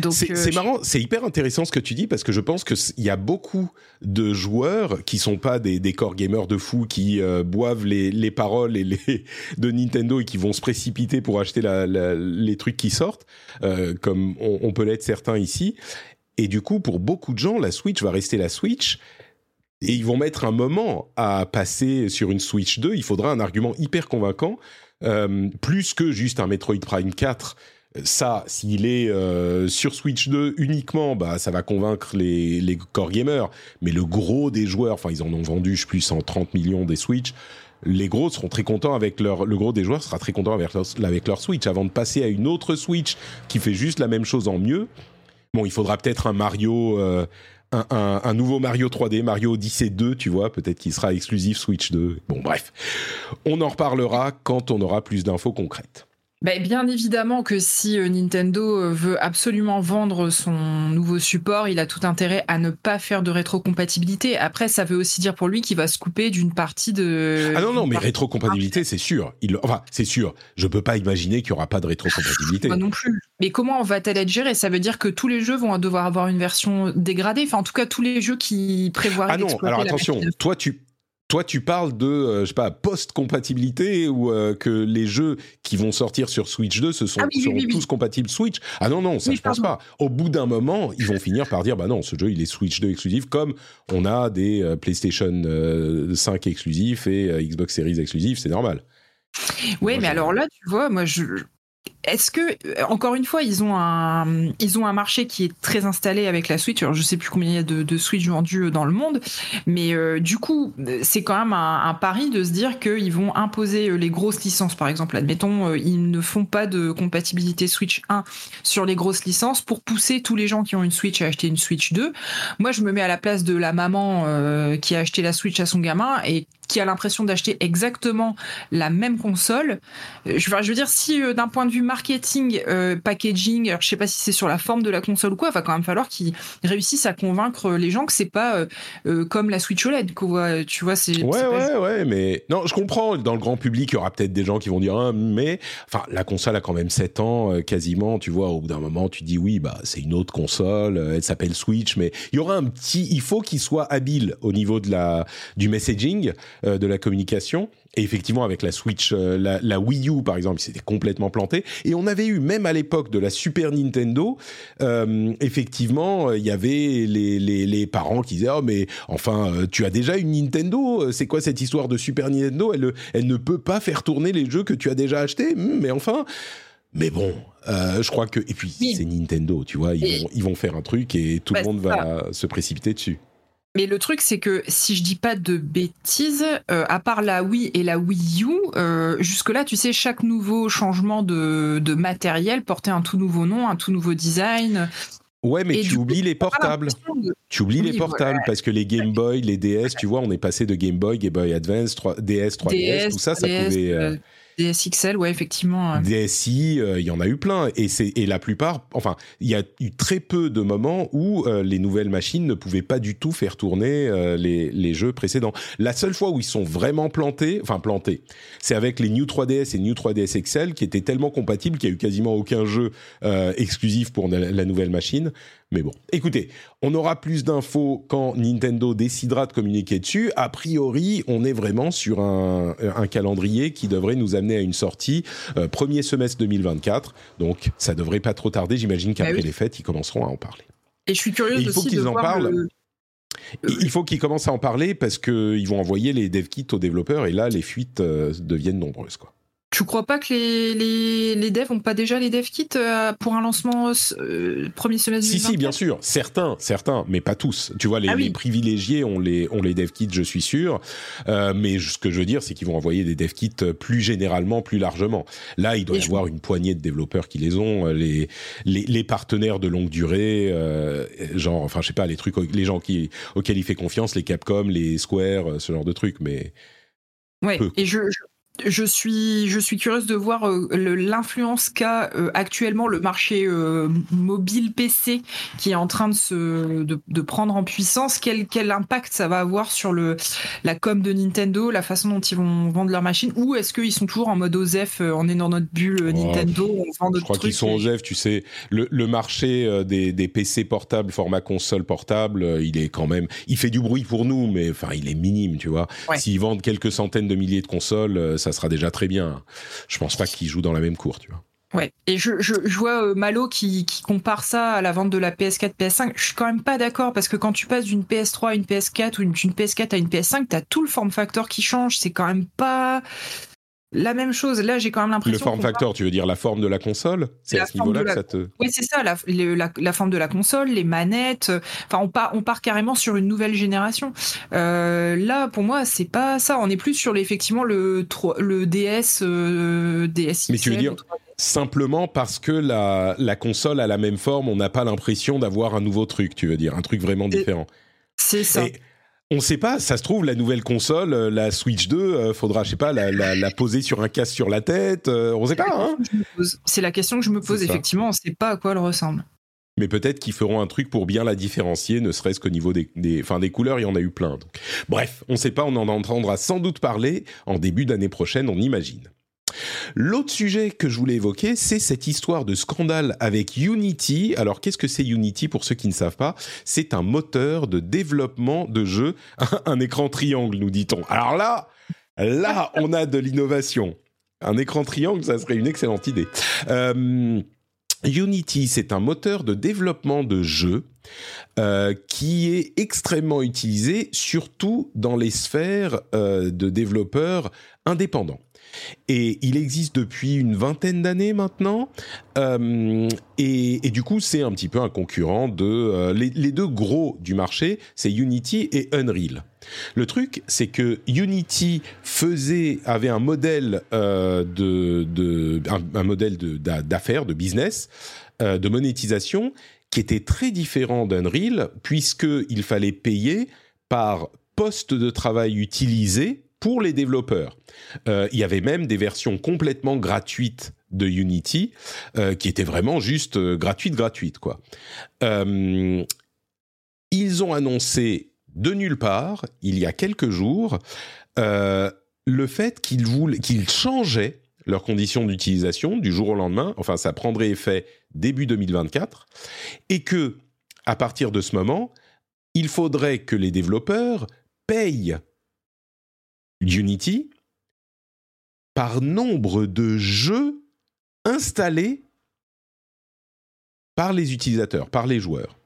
Donc, c'est marrant, c'est hyper intéressant ce que tu dis parce que je pense qu'il y a beaucoup de joueurs qui sont pas des core gamers de fous qui boivent les paroles et de Nintendo et qui vont se précipiter pour acheter les trucs qui sortent comme on peut l'être certains ici. Et du coup, pour beaucoup de gens, la Switch va rester la Switch et ils vont mettre un moment à passer sur une Switch 2. Il faudra un argument hyper convaincant, plus que juste un Metroid Prime 4. Ça, s'il est sur Switch 2 uniquement, ça va convaincre les core gamers. Mais le gros des joueurs, enfin, ils en ont vendu, je sais plus, 130 millions des Switch. Les gros seront très contents le gros des joueurs sera très content avec leur Switch. Avant de passer à une autre Switch qui fait juste la même chose en mieux. Bon, il faudra peut-être un Mario, un nouveau Mario 3D, Mario Odyssey 2, tu vois, peut-être qu'il sera exclusif Switch 2. Bon, bref. On en reparlera quand on aura plus d'infos concrètes. Bien évidemment que si Nintendo veut absolument vendre son nouveau support, il a tout intérêt à ne pas faire de rétrocompatibilité. Après, ça veut aussi dire pour lui qu'il va se couper d'une partie de... Ah non, mais rétrocompatibilité, c'est sûr. C'est sûr. Je peux pas imaginer qu'il y aura pas de rétrocompatibilité. Moi non plus. Mais comment va-t-elle être gérée ? Ça veut dire que tous les jeux vont devoir avoir une version dégradée. Enfin, en tout cas, tous les jeux qui prévoient... Ah non, alors attention, Toi, tu parles de, je sais pas, post-compatibilité ou que les jeux qui vont sortir sur Switch 2 seront tous compatibles Switch. Ah non, ça, je pense pas. Au bout d'un moment, ils vont finir par dire, non, ce jeu, il est Switch 2 exclusif, comme on a des PlayStation 5 exclusifs et Xbox Series exclusifs, c'est normal. Oui, mais alors là, tu vois, moi, Est-ce que, encore une fois, ils ont un marché qui est très installé avec la Switch. Alors, je ne sais plus combien il y a de Switch vendus dans le monde, mais du coup, c'est quand même un pari de se dire qu'ils vont imposer les grosses licences. Par exemple, admettons, ils ne font pas de compatibilité Switch 1 sur les grosses licences pour pousser tous les gens qui ont une Switch à acheter une Switch 2. Moi, je me mets à la place de la maman qui a acheté la Switch à son gamin et qui a l'impression d'acheter exactement la même console. Je veux dire, si d'un point de vue marketing, packaging, alors je sais pas si c'est sur la forme de la console ou quoi, il va quand même falloir qu'ils réussissent à convaincre les gens que c'est pas comme la Switch OLED, quoi. Tu vois, mais non, je comprends. Dans le grand public, il y aura peut-être des gens qui vont dire, la console a quand même 7 ans, quasiment. Tu vois, au bout d'un moment, tu dis oui, c'est une autre console, elle s'appelle Switch, mais il y aura il faut qu'il soit habile au niveau de du messaging, de la communication. Et effectivement, avec la Switch, la Wii U, par exemple, il s'était complètement planté. Et on avait eu, même à l'époque de la Super Nintendo, effectivement, il y avait les parents qui disaient « Oh, mais enfin, tu as déjà une Nintendo ? C'est quoi cette histoire de Super Nintendo ? Elle ne peut pas faire tourner les jeux que tu as déjà achetés ? Mais enfin... » Mais bon, je crois que... Et puis, c'est Nintendo, tu vois, ils vont faire un truc et tout le monde va se précipiter dessus. Mais le truc, c'est que si je dis pas de bêtises, à part la Wii et la Wii U, jusque-là, tu sais, chaque nouveau changement de matériel portait un tout nouveau nom, un tout nouveau design. Ouais, mais tu oublies les portables. Tu oublies les portables parce que les Game Boy, les DS, tu vois, on est passé de Game Boy Advance, 3DS, tout ça, ça pouvait... DSXL, ouais, effectivement. DSi, il y en a eu plein. Et la plupart... Enfin, il y a eu très peu de moments où les nouvelles machines ne pouvaient pas du tout faire tourner les jeux précédents. La seule fois où ils sont vraiment plantés, c'est avec les New 3DS et New 3DS XL qui étaient tellement compatibles qu'il n'y a eu quasiment aucun jeu exclusif pour la nouvelle machine. Mais bon, écoutez, on aura plus d'infos quand Nintendo décidera de communiquer dessus. A priori, on est vraiment sur un calendrier qui devrait nous amener à une sortie premier semestre 2024. Donc, ça devrait pas trop tarder. J'imagine qu'après les fêtes, ils commenceront à en parler. Et je suis curieuse aussi de voir... Il faut qu'ils commencent à en parler parce qu'ils vont envoyer les dev kits aux développeurs et là, les fuites deviennent nombreuses, quoi. Tu crois pas que les devs n'ont pas déjà les dev kits pour un lancement premier semestre 2024 ? Si, bien sûr. Certains, mais pas tous. Tu vois, les privilégiés ont les dev kits, je suis sûr. Mais ce que je veux dire, c'est qu'ils vont envoyer des dev kits plus généralement, plus largement. Là, il doit y avoir une poignée de développeurs qui les ont, les partenaires de longue durée, genre, enfin, je sais pas, les gens auxquels il fait confiance, les Capcom, les Square, ce genre de trucs, mais... Ouais, peu, et Je suis curieuse de voir l'influence qu'a actuellement le marché mobile PC qui est en train de prendre en puissance. Quel impact ça va avoir sur la com de Nintendo, la façon dont ils vont vendre leurs machines, ou est-ce qu'ils sont toujours en mode OZEF, on est dans notre bulle Nintendo, on vend notre truc. Je crois qu'ils sont OZEF, tu sais, le marché des PC portables, format console portable, il est quand même, il fait du bruit pour nous, mais enfin il est minime, tu vois. Ouais. S'ils vendent quelques centaines de milliers de consoles, ça sera déjà très bien. Je pense pas qu'ils jouent dans la même cour, tu vois. Ouais, et je vois Malo qui compare ça à la vente de la PS4, PS5. Je suis quand même pas d'accord parce que quand tu passes d'une PS3 à une PS4 ou d'une PS4 à une PS5, t'as tout le form factor qui change. C'est quand même pas la même chose. Là, j'ai quand même l'impression. Le form factor, tu veux dire la forme de la console ? C'est à ce niveau-là que ça te. Oui, c'est ça, la forme de la console, les manettes. Enfin, on part carrément sur une nouvelle génération. Là, pour moi, c'est pas ça. On est plus sur effectivement le DS, DSi. Mais tu veux dire simplement parce que la console a la même forme, on n'a pas l'impression d'avoir un nouveau truc. Tu veux dire un truc vraiment différent. C'est ça. On sait pas, ça se trouve, la nouvelle console, la Switch 2, faudra, je sais pas, la poser sur un casque sur la tête, on sait pas, hein. C'est la question que je me pose, effectivement, on sait pas à quoi elle ressemble. Mais peut-être qu'ils feront un truc pour bien la différencier, ne serait-ce qu'au niveau des couleurs, il y en a eu plein. Donc. Bref, on sait pas, on en entendra sans doute parler en début d'année prochaine, on imagine. L'autre sujet que je voulais évoquer, c'est cette histoire de scandale avec Unity. Alors, qu'est-ce que c'est Unity, pour ceux qui ne savent pas ? C'est un moteur de développement de jeux. Un écran triangle, nous dit-on. Alors là, on a de l'innovation. Un écran triangle, ça serait une excellente idée. Unity, c'est un moteur de développement de jeux qui est extrêmement utilisé, surtout dans les sphères de développeurs indépendants. Et il existe depuis une vingtaine d'années maintenant, et du coup c'est un petit peu un concurrent de... les deux gros du marché, c'est Unity et Unreal. Le truc, c'est que Unity avait un modèle d'affaires, de business, de monétisation, qui était très différent d'Unreal, puisqu'il fallait payer par poste de travail utilisé, pour les développeurs. Il y avait même des versions complètement gratuites de Unity, qui étaient vraiment juste gratuites, quoi. Ils ont annoncé de nulle part, il y a quelques jours, le fait qu'ils changeaient leurs conditions d'utilisation du jour au lendemain, enfin ça prendrait effet début 2024, et que, à partir de ce moment, il faudrait que les développeurs payent Unity par nombre de jeux installés par les utilisateurs, par les joueurs.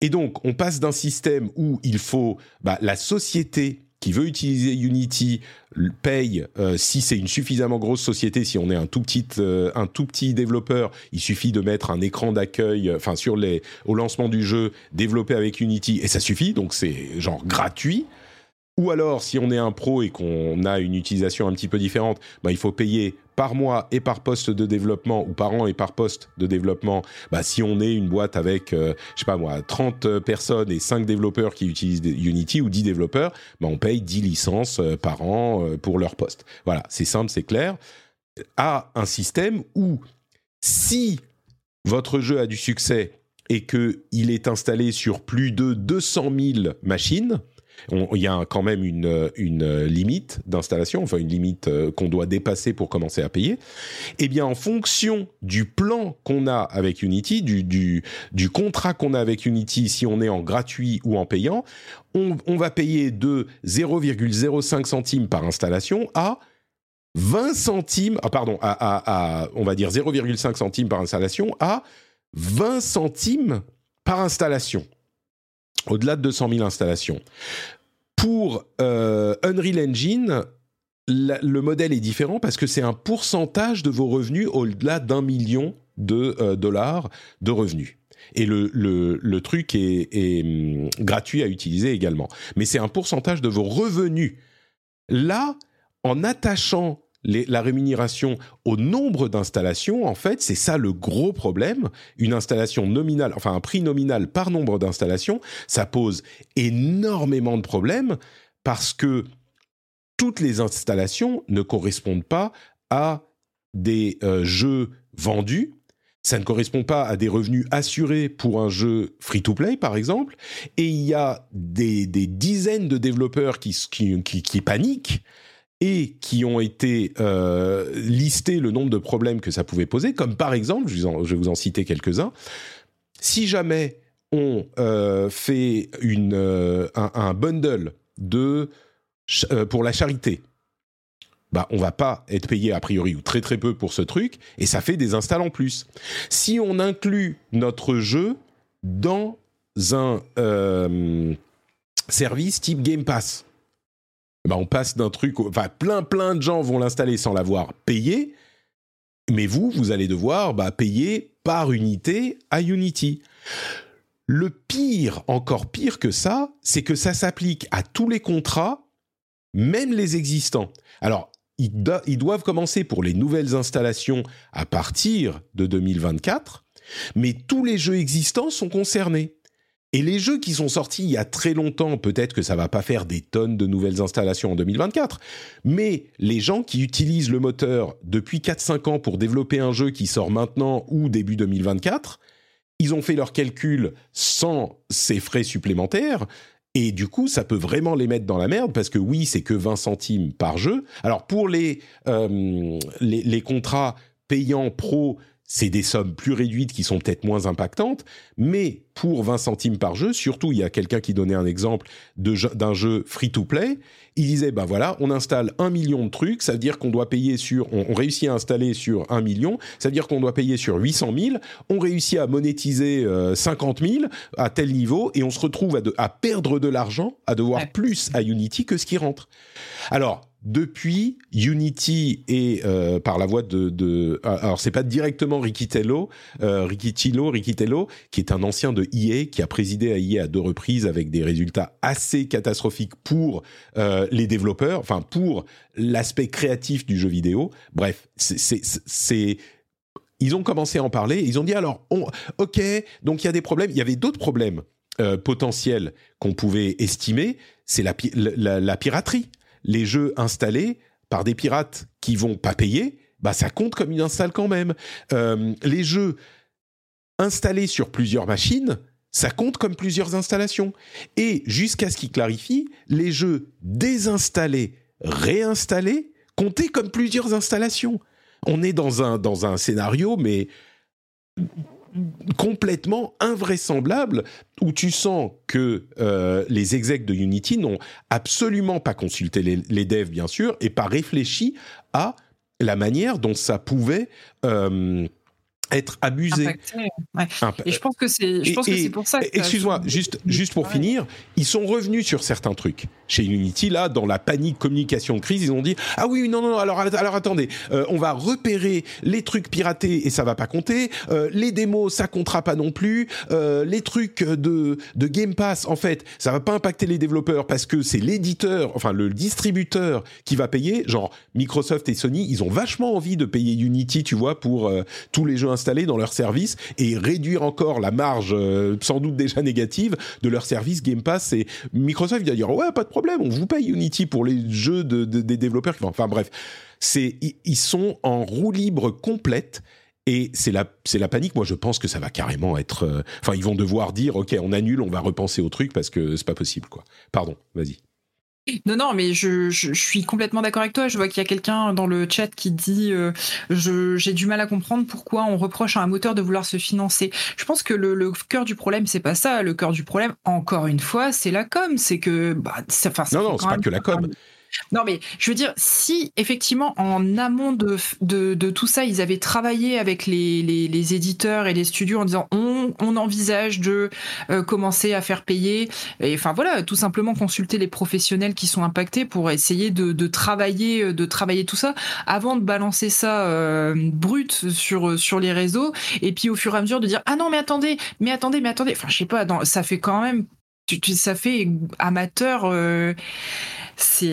Et donc, on passe d'un système où il faut... la société qui veut utiliser Unity paye, si c'est une suffisamment grosse société, si on est un tout petit développeur, il suffit de mettre un écran d'accueil au lancement du jeu, développé avec Unity, et ça suffit, donc c'est genre gratuit. Ou alors, si on est un pro et qu'on a une utilisation un petit peu différente, il faut payer par mois et par poste de développement, ou par an et par poste de développement. Si on est une boîte avec, 30 personnes et 5 développeurs qui utilisent Unity, ou 10 développeurs, on paye 10 licences par an pour leur poste. Voilà, c'est simple, c'est clair. À un système où, si votre jeu a du succès et qu'il est installé sur plus de 200 000 machines... Il y a quand même une limite d'installation, une limite qu'on doit dépasser pour commencer à payer. Eh bien, en fonction du plan qu'on a avec Unity, du contrat qu'on a avec Unity, si on est en gratuit ou en payant, on va payer de 0,05 centimes par installation à 20 centimes, ah pardon, on va dire 0,5 centimes par installation à 20 centimes par installation, au-delà de 200 000 installations. Pour Unreal Engine, le modèle est différent parce que c'est un pourcentage de vos revenus au-delà d'1 million de dollars de revenus. Et le truc est gratuit à utiliser également. Mais c'est un pourcentage de vos revenus. Là, en attachant la rémunération au nombre d'installations, en fait, c'est ça le gros problème. Une installation nominale, enfin un prix nominal par nombre d'installations, ça pose énormément de problèmes parce que toutes les installations ne correspondent pas à des jeux vendus. Ça ne correspond pas à des revenus assurés pour un jeu free-to-play, par exemple. Et il y a des dizaines de développeurs qui paniquent et qui ont été listés le nombre de problèmes que ça pouvait poser. Comme par exemple, je vais vous en citer quelques-uns. Si jamais on fait un bundle pour la charité, bah, on ne va pas être payé a priori ou très très peu pour ce truc, et ça fait des installs en plus. Si on inclut notre jeu dans un service type Game Pass, bah, on passe d'un truc... Enfin, plein de gens vont l'installer sans l'avoir payé, mais vous allez devoir payer par unité à Unity. Le pire, encore pire que ça, c'est que ça s'applique à tous les contrats, même les existants. Alors, ils doivent commencer pour les nouvelles installations à partir de 2024, mais tous les jeux existants sont concernés. Et les jeux qui sont sortis il y a très longtemps, peut-être que ça va pas faire des tonnes de nouvelles installations en 2024, mais les gens qui utilisent le moteur depuis 4-5 ans pour développer un jeu qui sort maintenant ou début 2024, ils ont fait leurs calculs sans ces frais supplémentaires. Et du coup, ça peut vraiment les mettre dans la merde parce que oui, c'est que 20 centimes par jeu. Alors pour les contrats payants pro, c'est des sommes plus réduites qui sont peut-être moins impactantes. Mais pour 20 centimes par jeu, surtout, il y a quelqu'un qui donnait un exemple d'un jeu free-to-play. Il disait, ben voilà, on installe 1 million de trucs. Ça veut dire qu'on doit payer on réussit à installer sur 1 million. Ça veut dire qu'on doit payer sur 800 000. On réussit à monétiser 50 000 à tel niveau. Et on se retrouve à perdre de l'argent, à devoir plus à Unity que ce qui rentre. Alors... Depuis, Unity est par la voie alors c'est pas directement Riccitiello, qui est un ancien de EA, qui a présidé à EA à 2 reprises avec des résultats assez catastrophiques pour les développeurs, enfin pour l'aspect créatif du jeu vidéo. Bref, ils ont commencé à en parler, ils ont dit alors, ok, donc il y a des problèmes, il y avait d'autres problèmes potentiels qu'on pouvait estimer, c'est la piraterie. Les jeux installés par des pirates qui vont pas payer, bah ça compte comme une install quand même. Les jeux installés sur plusieurs machines, ça compte comme plusieurs installations. Et jusqu'à ce qu'ils clarifient, les jeux désinstallés, réinstallés, comptaient comme plusieurs installations. On est dans un scénario, mais complètement invraisemblable, où tu sens que les execs de Unity n'ont absolument pas consulté les devs, bien sûr, et pas réfléchi à la manière dont ça pouvait être abusé. Ouais. Et je pense que c'est pour ça que... Excuse-moi, juste pour finir, ils sont revenus sur certains trucs. Chez Unity, là, dans la panique communication de crise, ils ont dit « Ah oui, non, alors attendez, on va repérer les trucs piratés et ça va pas compter, les démos, ça comptera pas non plus, les trucs de Game Pass, en fait, ça va pas impacter les développeurs parce que c'est l'éditeur, enfin le distributeur qui va payer. Genre, Microsoft et Sony, ils ont vachement envie de payer Unity, tu vois, pour tous les jeux installés dans leur service et réduire encore la marge sans doute déjà négative de leur service Game Pass. Et Microsoft va dire ouais, pas de problème, on vous paye Unity pour les jeux des développeurs qui font. Enfin bref, ils sont en roue libre complète et c'est la panique. Moi je pense que ça va carrément être enfin ils vont devoir dire ok, on annule, on va repenser au truc parce que c'est pas possible quoi. Pardon, vas-y. Non, mais je suis complètement d'accord avec toi. Je vois qu'il y a quelqu'un dans le chat qui dit j'ai du mal à comprendre pourquoi on reproche à un moteur de vouloir se financer. Je pense que le cœur du problème, c'est pas ça. Le cœur du problème, encore une fois, c'est la com. C'est que... Bah, c'est, enfin, c'est non, c'est pas que la com. Non, mais je veux dire, si effectivement en amont de tout ça, ils avaient travaillé avec les éditeurs et les studios en disant on envisage de commencer à faire payer, et enfin voilà, tout simplement consulter les professionnels qui sont impactés pour essayer de travailler tout ça avant de balancer ça brut sur les réseaux, et puis au fur et à mesure de dire ah non, mais attendez, enfin je sais pas, ça fait quand même. Ça fait amateur, c'est,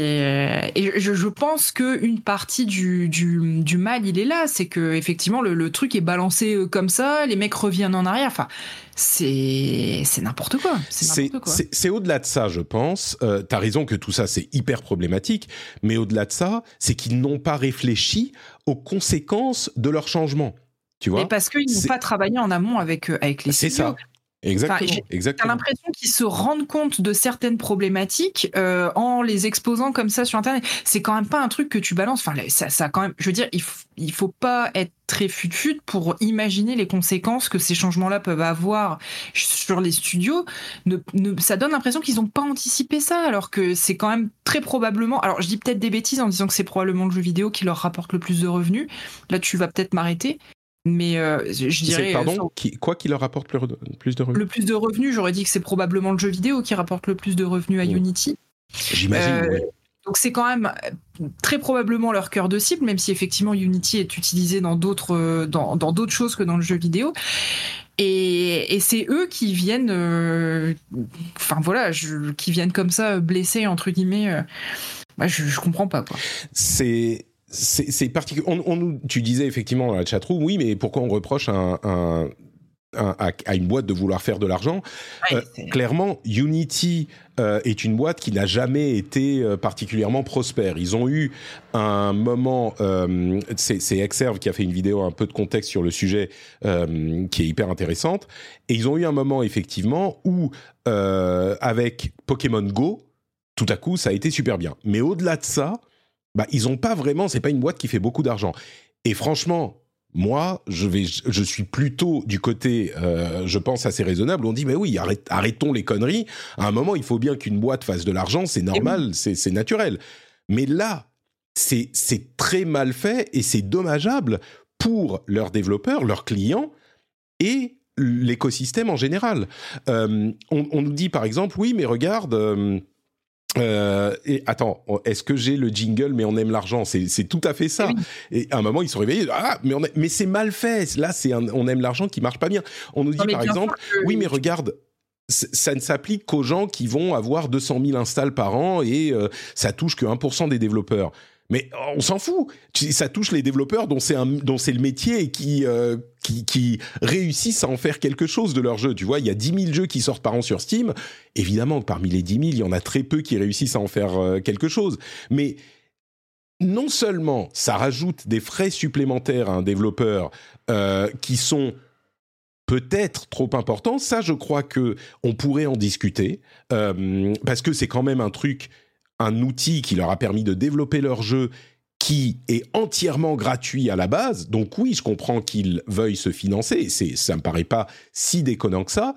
et je pense qu'une partie du mal, il est là, c'est que effectivement le truc est balancé comme ça, les mecs reviennent en arrière, enfin c'est n'importe quoi. C'est au-delà de ça, je pense. T'as raison que tout ça c'est hyper problématique, mais au-delà de ça, c'est qu'ils n'ont pas réfléchi aux conséquences de leur changement, tu vois. Et parce qu'ils n'ont pas travaillé en amont avec les studios. C'est ça. Exactement, enfin, exactement. T'as l'impression qu'ils se rendent compte de certaines problématiques en les exposant comme ça sur Internet. C'est quand même pas un truc que tu balances. Enfin, ça quand même. Je veux dire, il faut pas être très fut-fut pour imaginer les conséquences que ces changements-là peuvent avoir sur les studios. Ça donne l'impression qu'ils n'ont pas anticipé ça, alors que c'est quand même très probablement. Alors, je dis peut-être des bêtises en disant que c'est probablement le jeu vidéo qui leur rapporte le plus de revenus. Là, tu vas peut-être m'arrêter. Mais je dirais... Quoi qui leur rapporte plus de revenus ? Le plus de revenus, j'aurais dit que c'est probablement le jeu vidéo qui rapporte le plus de revenus à Unity. J'imagine, oui. Donc c'est quand même très probablement leur cœur de cible, même si effectivement Unity est utilisé dans d'autres choses que dans le jeu vidéo. Et c'est eux qui viennent, qui viennent comme ça blessés, entre guillemets. Je comprends pas, quoi. C'est particulier. Tu disais effectivement dans la chatroom, oui, mais pourquoi on reproche à une boîte de vouloir faire de l'argent ? Clairement, Unity est une boîte qui n'a jamais été particulièrement prospère. Ils ont eu un moment... c'est Xserve qui a fait une vidéo un peu de contexte sur le sujet qui est hyper intéressante. Et ils ont eu un moment, effectivement, où avec Pokémon Go, tout à coup, ça a été super bien. Mais au-delà de ça... ils n'ont pas vraiment, c'est pas une boîte qui fait beaucoup d'argent. Et franchement, moi, je suis plutôt du côté, je pense, assez raisonnable. On dit, mais oui, arrêtons les conneries. À un moment, il faut bien qu'une boîte fasse de l'argent, c'est normal, c'est naturel. Mais là, c'est très mal fait et c'est dommageable pour leurs développeurs, leurs clients et l'écosystème en général. On nous dit, par exemple, oui, mais regarde... attends, est-ce que j'ai le jingle mais on aime l'argent, c'est tout à fait ça. Oui. Et à un moment ils sont réveillés, mais c'est mal fait. Là c'est on aime l'argent qui marche pas bien. On nous dit par exemple, oui mais regarde, ça ne s'applique qu'aux gens qui vont avoir 200 000 installs par an et ça touche que 1% des développeurs. Mais on s'en fout. Ça touche les développeurs dont c'est le métier et qui réussissent à en faire quelque chose de leur jeu. Tu vois, il y a 10 000 jeux qui sortent par an sur Steam. Évidemment, parmi les 10 000, il y en a très peu qui réussissent à en faire quelque chose. Mais non seulement ça rajoute des frais supplémentaires à un développeur qui sont peut-être trop importants, ça je crois qu'on pourrait en discuter parce que c'est quand même un outil qui leur a permis de développer leur jeu qui est entièrement gratuit à la base. Donc oui, je comprends qu'ils veuillent se financer. Ça me paraît pas si déconnant que ça.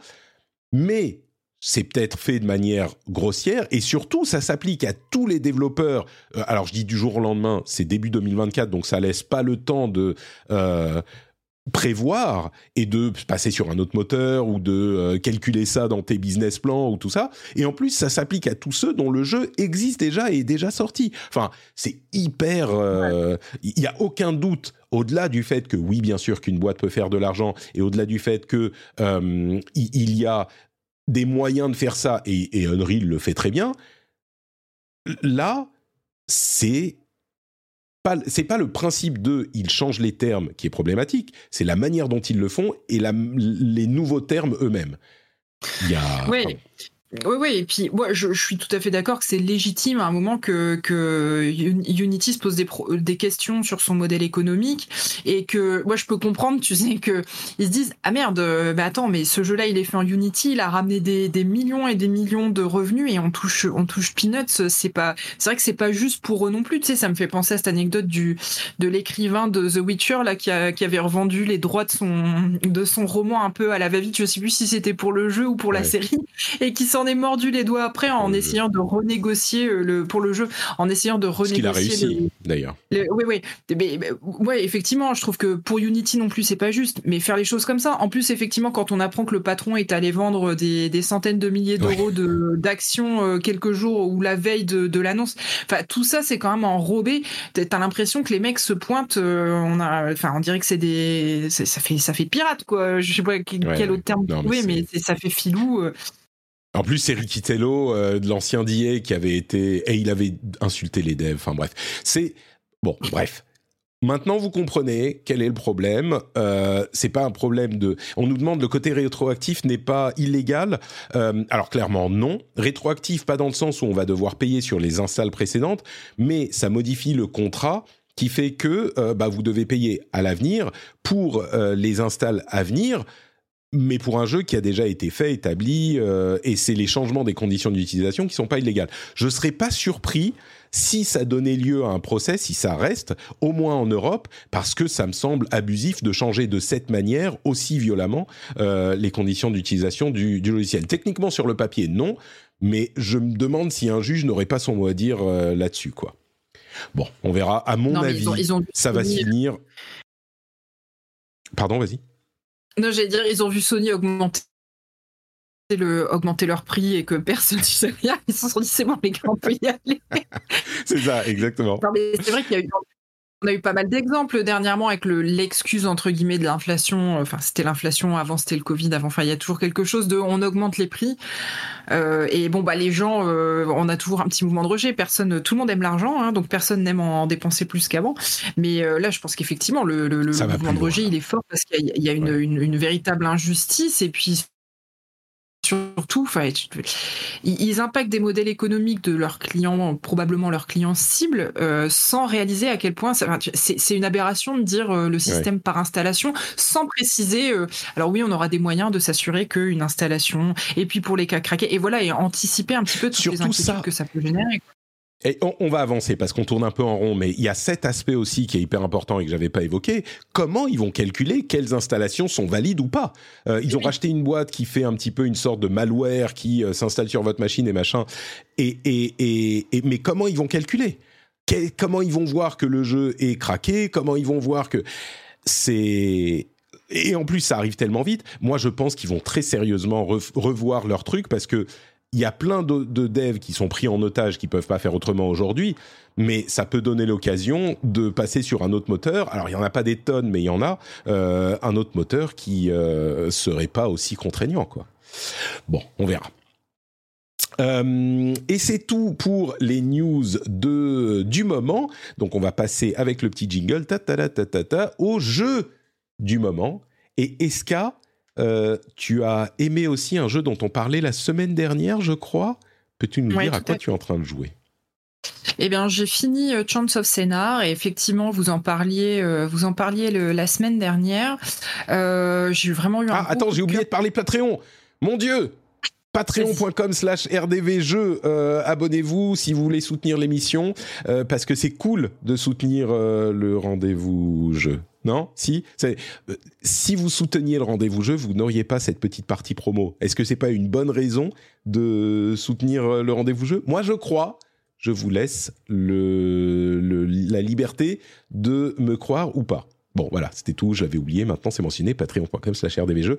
Mais c'est peut-être fait de manière grossière. Et surtout, ça s'applique à tous les développeurs. Alors je dis du jour au lendemain, c'est début 2024, donc ça laisse pas le temps de... prévoir et de passer sur un autre moteur ou de calculer ça dans tes business plans ou tout ça. Et en plus, ça s'applique à tous ceux dont le jeu existe déjà et est déjà sorti. Enfin, c'est hyper... Il n'y a aucun doute, au-delà du fait que, oui, bien sûr, qu'une boîte peut faire de l'argent et au-delà du fait que il y a des moyens de faire ça et Unreal le fait très bien. Là, c'est pas le principe de « ils changent les termes » qui est problématique, c'est la manière dont ils le font et les nouveaux termes eux-mêmes. Oui, et puis moi, je suis tout à fait d'accord que c'est légitime à un moment que Unity se pose des questions sur son modèle économique et que moi je peux comprendre, tu sais, qu'ils se disent « ah merde, mais attends, mais ce jeu-là il est fait en Unity, il a ramené des millions et des millions de revenus et on touche peanuts, c'est vrai que c'est pas juste pour eux non plus, tu sais, ça me fait penser à cette anecdote de l'écrivain de The Witcher là qui avait revendu les droits de son roman un peu à la va-vite, je sais plus si c'était pour le jeu ou pour la série et qui s'en s'en est mordu les doigts après en essayant de renégocier pour le jeu, en essayant de renégocier. Ce qu'il a réussi d'ailleurs. Oui, oui. Ouais, effectivement, je trouve que pour Unity non plus, c'est pas juste, mais faire les choses comme ça. En plus, effectivement, quand on apprend que le patron est allé vendre des centaines de milliers d'euros d'actions quelques jours ou la veille de l'annonce, enfin, tout ça, c'est quand même enrobé. T'as l'impression que les mecs se pointent, on dirait que c'est des. Ça fait pirate, quoi. Je sais pas quel autre terme trouver, mais ça fait filou. En plus, c'est Riccitiello, de l'ancien d'EA, qui avait été. Et il avait insulté les devs. Enfin, bref. Bref. Maintenant, vous comprenez quel est le problème. C'est pas un problème de. On nous demande le côté rétroactif n'est pas illégal. Alors clairement non. Rétroactif, pas dans le sens où on va devoir payer sur les installs précédentes, mais ça modifie le contrat qui fait que vous devez payer à l'avenir pour les installs à venir. Mais pour un jeu qui a déjà été fait, établi, et c'est les changements des conditions d'utilisation qui sont pas illégales. Je serais pas surpris si ça donnait lieu à un procès, si ça reste, au moins en Europe, parce que ça me semble abusif de changer de cette manière aussi violemment les conditions d'utilisation du logiciel. Techniquement, sur le papier, non, mais je me demande si un juge n'aurait pas son mot à dire là-dessus, quoi. Bon, on verra. À mon avis, ça va finir... Pardon, vas-y. Non, j'allais dire, ils ont vu Sony augmenter leur prix et que personne ne sait rien. Ils se sont dit, c'est bon, les gars, on peut y aller. C'est ça, exactement. Non, mais c'est vrai qu'on a eu pas mal d'exemples dernièrement avec l'excuse, entre guillemets, de l'inflation. Enfin, c'était l'inflation, avant c'était le Covid, avant. Enfin, il y a toujours quelque chose de on augmente les prix. Les gens, on a toujours un petit mouvement de rejet. Tout le monde aime l'argent, hein, donc personne n'aime en dépenser plus qu'avant. Mais là, je pense qu'effectivement, le mouvement de rejet, il est fort parce qu'il y a une véritable injustice. Et puis, surtout, ils impactent des modèles économiques de leurs clients, probablement leurs clients cibles, sans réaliser à quel point c'est une aberration de dire le système par installation, sans préciser. Alors oui, on aura des moyens de s'assurer qu'une installation, et puis pour les cas craqués, et anticiper un petit peu toutes les inquiétudes que ça peut générer. Et on va avancer parce qu'on tourne un peu en rond, mais il y a cet aspect aussi qui est hyper important et que j'avais pas évoqué. Comment ils vont calculer quelles installations sont valides ou pas ? Ils ont racheté une boîte qui fait un petit peu une sorte de malware qui s'installe sur votre machine et machin. Mais comment ils vont calculer ? Comment ils vont voir que le jeu est craqué ? Comment ils vont voir que c'est... Et en plus, ça arrive tellement vite. Moi, je pense qu'ils vont très sérieusement revoir leur truc parce que il y a plein de devs qui sont pris en otage, qui ne peuvent pas faire autrement aujourd'hui, mais ça peut donner l'occasion de passer sur un autre moteur. Alors, il n'y en a pas des tonnes, mais il y en a un autre moteur qui ne serait pas aussi contraignant, quoi. Bon, on verra. Et c'est tout pour les news du moment. Donc, on va passer avec le petit jingle au jeu du moment. Et Eska... tu as aimé aussi un jeu dont on parlait la semaine dernière, je crois. Peux-tu nous dire à quoi tu es en train de jouer ? Eh bien, j'ai fini Chants of Sennaar et effectivement, vous en parliez la semaine dernière. J'ai vraiment eu un... j'ai oublié de parler Patreon. Mon Dieu ! Patreon.com/rdvjeux, abonnez-vous si vous voulez soutenir l'émission, parce que c'est cool de soutenir le rendez-vous jeu. Non ? Si ? Si vous souteniez le rendez-vous jeu, vous n'auriez pas cette petite partie promo. Est-ce que c'est pas une bonne raison de soutenir le rendez-vous jeu ? Moi, je crois. Je vous laisse la liberté de me croire ou pas. Bon, voilà, c'était tout. Je l'avais oublié. Maintenant, c'est mentionné. Patreon.com/rdvjeux.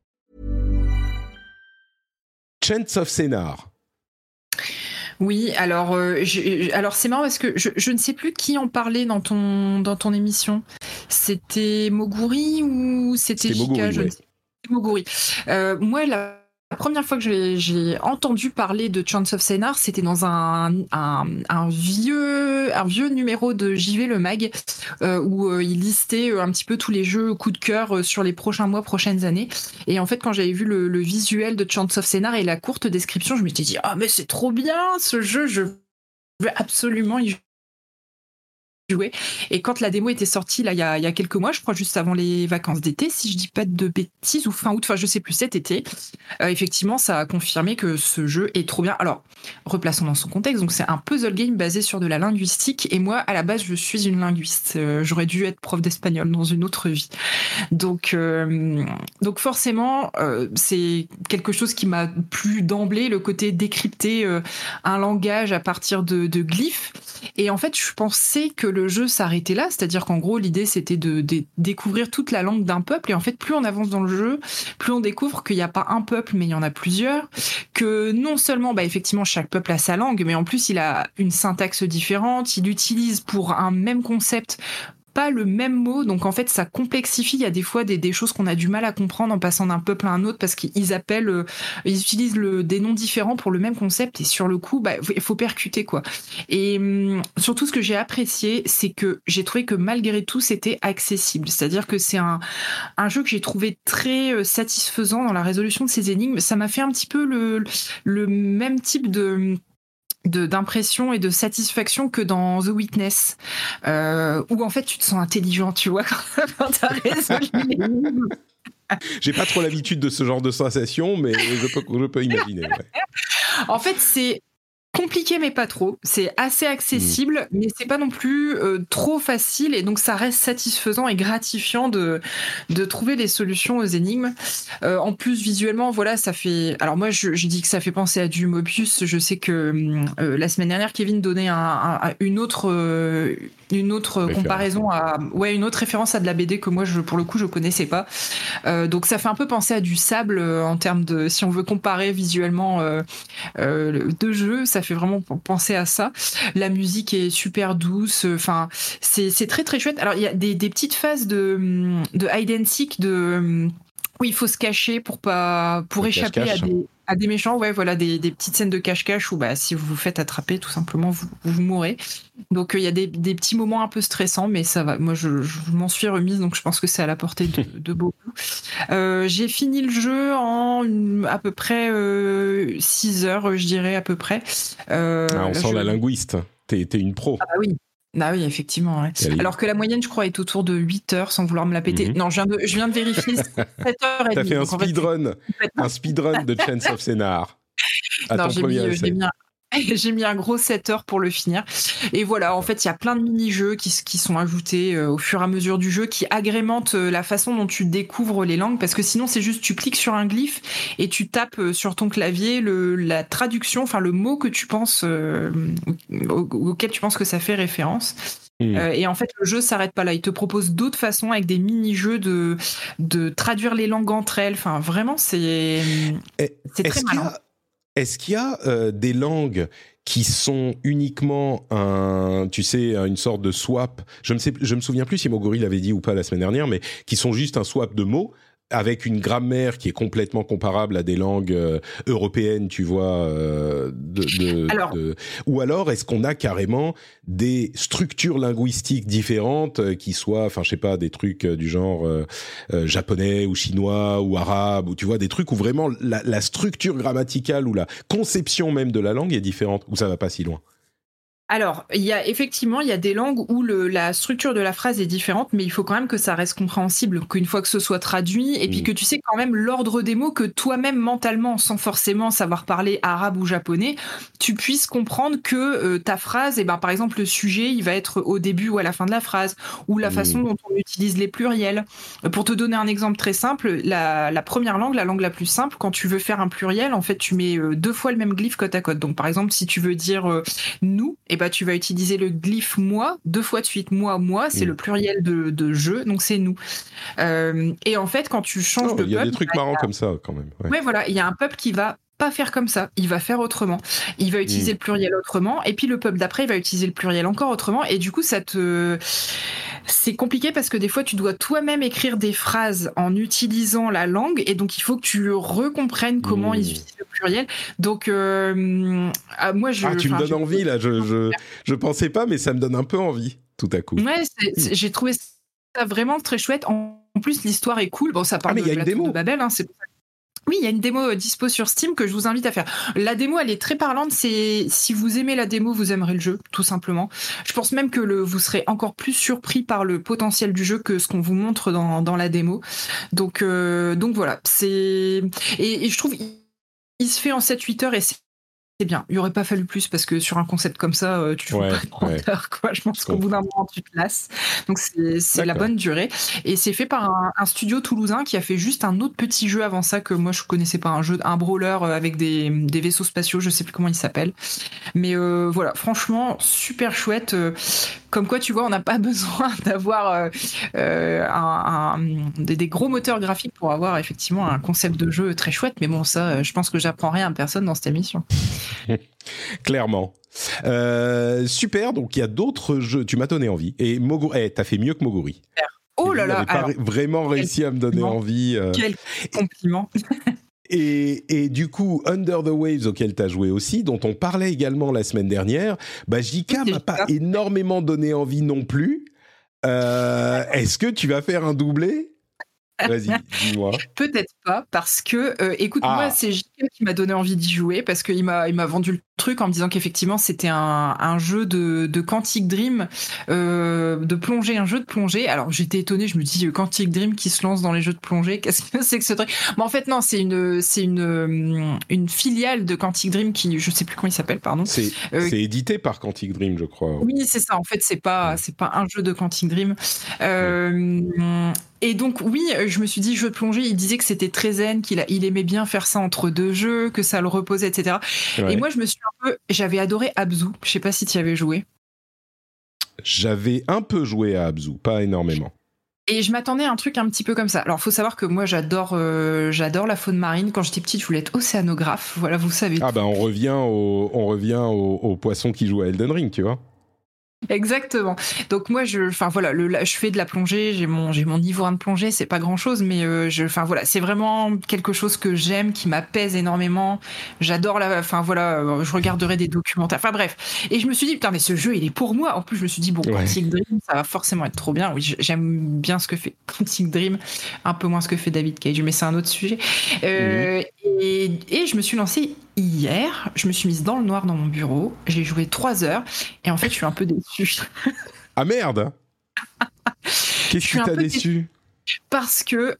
Chants of Sennaar. Oui, alors c'est marrant parce que je ne sais plus qui en parlait dans ton émission. C'était Moguri ou c'était Chika, Moguri, je ne sais plus. Moguri. Moi, la La première fois que j'ai entendu parler de Chants of Sennaar, c'était dans un vieux numéro de JV le Mag où il listait un petit peu tous les jeux coup de cœur sur les prochains mois, prochaines années. Et en fait, quand j'avais vu le visuel de Chants of Sennaar et la courte description, je m'étais dit « Ah, mais c'est trop bien ce jeu, je veux absolument y jouer. » Et quand la démo était sortie là il y a quelques mois, je crois juste avant les vacances d'été, si je dis pas de bêtises, ou fin août, enfin je sais plus, cet été, effectivement ça a confirmé que ce jeu est trop bien. Alors, replaçons dans son contexte, donc c'est un puzzle game basé sur de la linguistique, et moi à la base je suis une linguiste, j'aurais dû être prof d'espagnol dans une autre vie. Donc forcément c'est quelque chose qui m'a plu d'emblée, le côté décrypter un langage à partir de glyphes, et en fait je pensais que le jeu s'arrêtait là, c'est-à-dire qu'en gros l'idée c'était de découvrir toute la langue d'un peuple, et en fait plus on avance dans le jeu, plus on découvre qu'il n'y a pas un peuple mais il y en a plusieurs, que non seulement effectivement chaque peuple a sa langue, mais en plus il a une syntaxe différente, il utilise pour un même concept pas le même mot, donc en fait ça complexifie, il y a des fois des choses qu'on a du mal à comprendre en passant d'un peuple à un autre parce qu'ils ils utilisent des noms différents pour le même concept, et sur le coup il faut percuter quoi. Et surtout ce que j'ai apprécié, c'est que j'ai trouvé que malgré tout c'était accessible, c'est-à-dire que c'est un jeu que j'ai trouvé très satisfaisant dans la résolution de ses énigmes. Ça m'a fait un petit peu le même type d'impression et de satisfaction que dans The Witness, où en fait tu te sens intelligent, tu vois, quand t'as résolu l'énigme. J'ai pas trop l'habitude de ce genre de sensation, mais je peux imaginer. Ouais. En fait, c'est compliqué mais pas trop, c'est assez accessible, mais c'est pas non plus trop facile, et donc ça reste satisfaisant et gratifiant de trouver les solutions aux énigmes. En plus visuellement, voilà, ça fait, alors moi je dis que ça fait penser à du Mobius. Je sais que la semaine dernière Kevin donnait une autre comparaison à une autre référence à de la BD que moi pour le coup je connaissais pas, donc ça fait un peu penser à du sable en termes de, si on veut comparer visuellement deux jeux, ça fait vraiment penser à ça. La musique est super douce, enfin c'est très très chouette. Alors il y a des petites phases de hide and seek, de où il faut se cacher pour échapper cache-cache. à des méchants, ouais, voilà, des petites scènes de cache-cache où si vous vous faites attraper, tout simplement, vous mourrez. Donc, il y a des petits moments un peu stressants, mais ça va. Moi, je m'en suis remise, donc je pense que c'est à la portée de beaucoup. J'ai fini le jeu en à peu près 6 heures, je dirais, à peu près. On sent la linguiste. T'es une pro. Ah bah oui. Ah oui, effectivement. Ouais. Alors que la moyenne, je crois, est autour de 8 heures, sans vouloir me la péter. Mm-hmm. Non, je viens de vérifier, 7 heures et demie. T'as fait un speedrun de Chants of Sennaar. Non, j'ai mis un gros 7 heures pour le finir. Et voilà, en fait, il y a plein de mini-jeux qui sont ajoutés au fur et à mesure du jeu, qui agrémentent la façon dont tu découvres les langues, parce que sinon, c'est juste, tu cliques sur un glyphe et tu tapes sur ton clavier la traduction, enfin, le mot que tu penses, auquel tu penses que ça fait référence. Et en fait, le jeu s'arrête pas là. Il te propose d'autres façons avec des mini-jeux de traduire les langues entre elles. Enfin, vraiment, c'est très malin. Est-ce qu'il y a des langues qui sont uniquement une sorte de swap, je me souviens plus si Moguri l'avait dit ou pas la semaine dernière, mais qui sont juste un swap de mots avec une grammaire qui est complètement comparable à des langues européennes, tu vois, ou alors est-ce qu'on a carrément des structures linguistiques différentes qui soient, enfin je sais pas, des trucs du genre japonais ou chinois ou arabe, ou tu vois, des trucs où vraiment la structure grammaticale ou la conception même de la langue est différente, ou ça va pas si loin? Alors, il y a des langues où la structure de la phrase est différente, mais il faut quand même que ça reste compréhensible, qu'une fois que ce soit traduit, et puis que tu sais quand même l'ordre des mots, que toi-même mentalement, sans forcément savoir parler arabe ou japonais, tu puisses comprendre que ta phrase, par exemple le sujet, il va être au début ou à la fin de la phrase, ou la façon dont on utilise les pluriels. Pour te donner un exemple très simple, la première langue, la langue la plus simple, quand tu veux faire un pluriel, en fait tu mets deux fois le même glyphe côte à côte. Donc par exemple, si tu veux dire « nous », tu vas utiliser le glyphe « moi » deux fois de suite. « Moi », c'est le pluriel de « je », donc c'est « nous ». Et en fait, quand tu changes de peuple... Il y a des trucs marrants comme ça, quand même. Ouais, voilà. Il y a un peuple qui va pas faire comme ça, il va faire autrement. Il va utiliser le pluriel autrement, et puis le pub d'après, il va utiliser le pluriel encore autrement, et du coup, ça te... C'est compliqué parce que des fois, tu dois toi-même écrire des phrases en utilisant la langue, et donc il faut que tu recomprennes comment ils utilisent le pluriel. Donc, moi, je... Ah, tu me donnes envie, là, je pensais pas, mais ça me donne un peu envie, tout à coup. Ouais, j'ai trouvé ça vraiment très chouette. En plus, l'histoire est cool. Bon, ça parle de la tour de Babel, hein, c'est... Oui, il y a une démo dispo sur Steam que je vous invite à faire. La démo, elle est très parlante. C'est, si vous aimez la démo, vous aimerez le jeu, tout simplement. Je pense même que vous serez encore plus surpris par le potentiel du jeu que ce qu'on vous montre dans la démo. Donc voilà. Et je trouve il se fait en 7-8 heures et c'est bien. Il n'aurait pas fallu plus parce que sur un concept comme ça, tu joues pas 30 heures, quoi. Je pense qu'au bout d'un moment, tu te lasses. Donc c'est la bonne durée. Et c'est fait par un studio toulousain qui a fait juste un autre petit jeu avant ça que moi je connaissais pas, un brawler avec des vaisseaux spatiaux, je sais plus comment il s'appelle. Mais voilà, franchement, super chouette. Comme quoi, tu vois, on n'a pas besoin d'avoir des gros moteurs graphiques pour avoir effectivement un concept de jeu très chouette. Mais bon, ça, je pense que j'apprends rien à personne dans cette émission. Clairement. Super, donc il y a d'autres jeux. Tu m'as donné envie. Et Moguri, t'as fait mieux que Moguri. Oh là là. Alors, vraiment réussi à me donner envie. Quel compliment. Et du coup, Under the Waves, auquel tu as joué aussi, dont on parlait également la semaine dernière, bah JK m'a pas énormément donné envie non plus. Est-ce que tu vas faire un doublé ? Vas-y, dis-moi. Peut-être pas, parce que, écoute, moi, c'est JK qui m'a donné envie d'y jouer, parce qu'il m'a vendu le truc en me disant qu'effectivement, c'était un jeu de Quantic Dream, de plongée, un jeu de plongée. Alors, j'étais étonnée, je me dis, Quantic Dream qui se lance dans les jeux de plongée, qu'est-ce que c'est que ce truc ? Mais en fait, non, c'est une filiale de Quantic Dream qui, je sais plus comment il s'appelle, pardon. C'est édité par Quantic Dream, je crois. Oui, c'est ça. En fait, c'est pas un jeu de Quantic Dream. Et donc, oui, je me suis dit, jeu de plongée, il disait que c'était très zen, qu'il aimait bien faire ça entre deux jeux, que ça le reposait, etc. Ouais. Et moi, j'avais adoré Abzu. Je sais pas si tu y avais joué. J'avais un peu joué à Abzu, pas énormément. Et je m'attendais à un truc un petit peu comme ça. Alors, il faut savoir que moi, j'adore la faune marine. Quand j'étais petite, je voulais être océanographe. Voilà, vous savez. Ah, bah, on revient au poisson qui joue à Elden Ring, tu vois. Exactement. Donc moi, je fais de la plongée. J'ai mon niveau 1 de plongée. C'est pas grand chose, mais c'est vraiment quelque chose que j'aime, qui m'apaise énormément. J'adore je regarderai des documentaires. Enfin bref. Et je me suis dit putain, mais ce jeu, il est pour moi. En plus, je me suis dit bon, Quantic Dream, ça va forcément être trop bien. Oui, j'aime bien ce que fait Quantic Dream, un peu moins ce que fait David Cage, mais c'est un autre sujet. Et je me suis lancée. Hier, je me suis mise dans le noir dans mon bureau, j'ai joué 3 heures et en fait, je suis un peu déçue. Ah merde. Qu'est-ce que t'as déçue ? Parce que,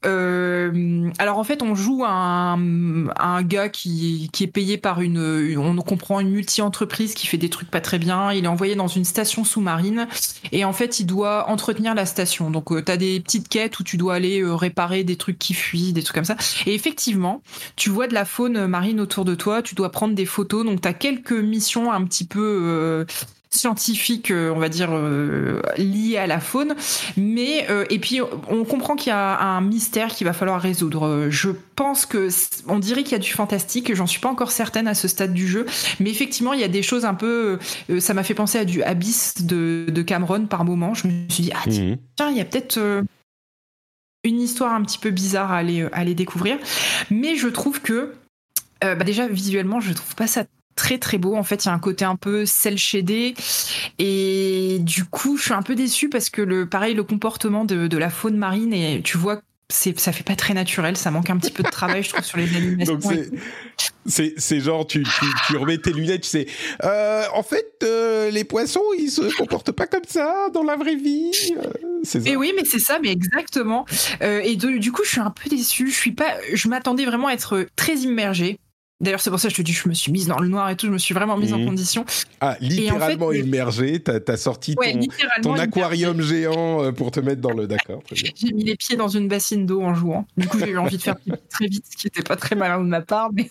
alors en fait, on joue à un gars qui est payé par on comprend une multi-entreprise qui fait des trucs pas très bien. Il est envoyé dans une station sous-marine et en fait, il doit entretenir la station. Donc, t'as des petites quêtes où tu dois aller réparer des trucs qui fuient, des trucs comme ça. Et effectivement, tu vois de la faune marine autour de toi. Tu dois prendre des photos. Donc, t'as quelques missions un petit peu... scientifique, on va dire, lié à la faune, mais et puis on comprend qu'il y a un mystère qu'il va falloir résoudre. Je pense que on dirait qu'il y a du fantastique, j'en suis pas encore certaine à ce stade du jeu, mais effectivement il y a des choses un peu, ça m'a fait penser à du Abyss de Cameron par moment. Je me suis dit tiens, il y a peut-être une histoire un petit peu bizarre à aller découvrir, mais je trouve que déjà visuellement je trouve pas ça très très beau. En fait, il y a un côté un peu cel shadé et du coup je suis un peu déçue parce que le comportement de la faune marine, et tu vois ça fait pas très naturel, ça manque un petit peu de travail je trouve sur les animations. Donc c'est genre tu remets tes lunettes, tu sais en fait les poissons ils se comportent pas comme ça dans la vraie vie, c'est ça. Et oui, mais c'est ça, mais exactement. Et du coup je suis un peu déçue, je m'attendais vraiment à être très immergée. D'ailleurs, c'est pour ça que je te dis, je me suis mise dans le noir et tout, je me suis vraiment mise en condition. Ah, littéralement immergée, t'as sorti ton aquarium géant pour te mettre dans le... D'accord, très bien. J'ai mis les pieds dans une bassine d'eau en jouant. Du coup, j'ai eu envie de faire pipi très vite, ce qui n'était pas très malin de ma part, mais...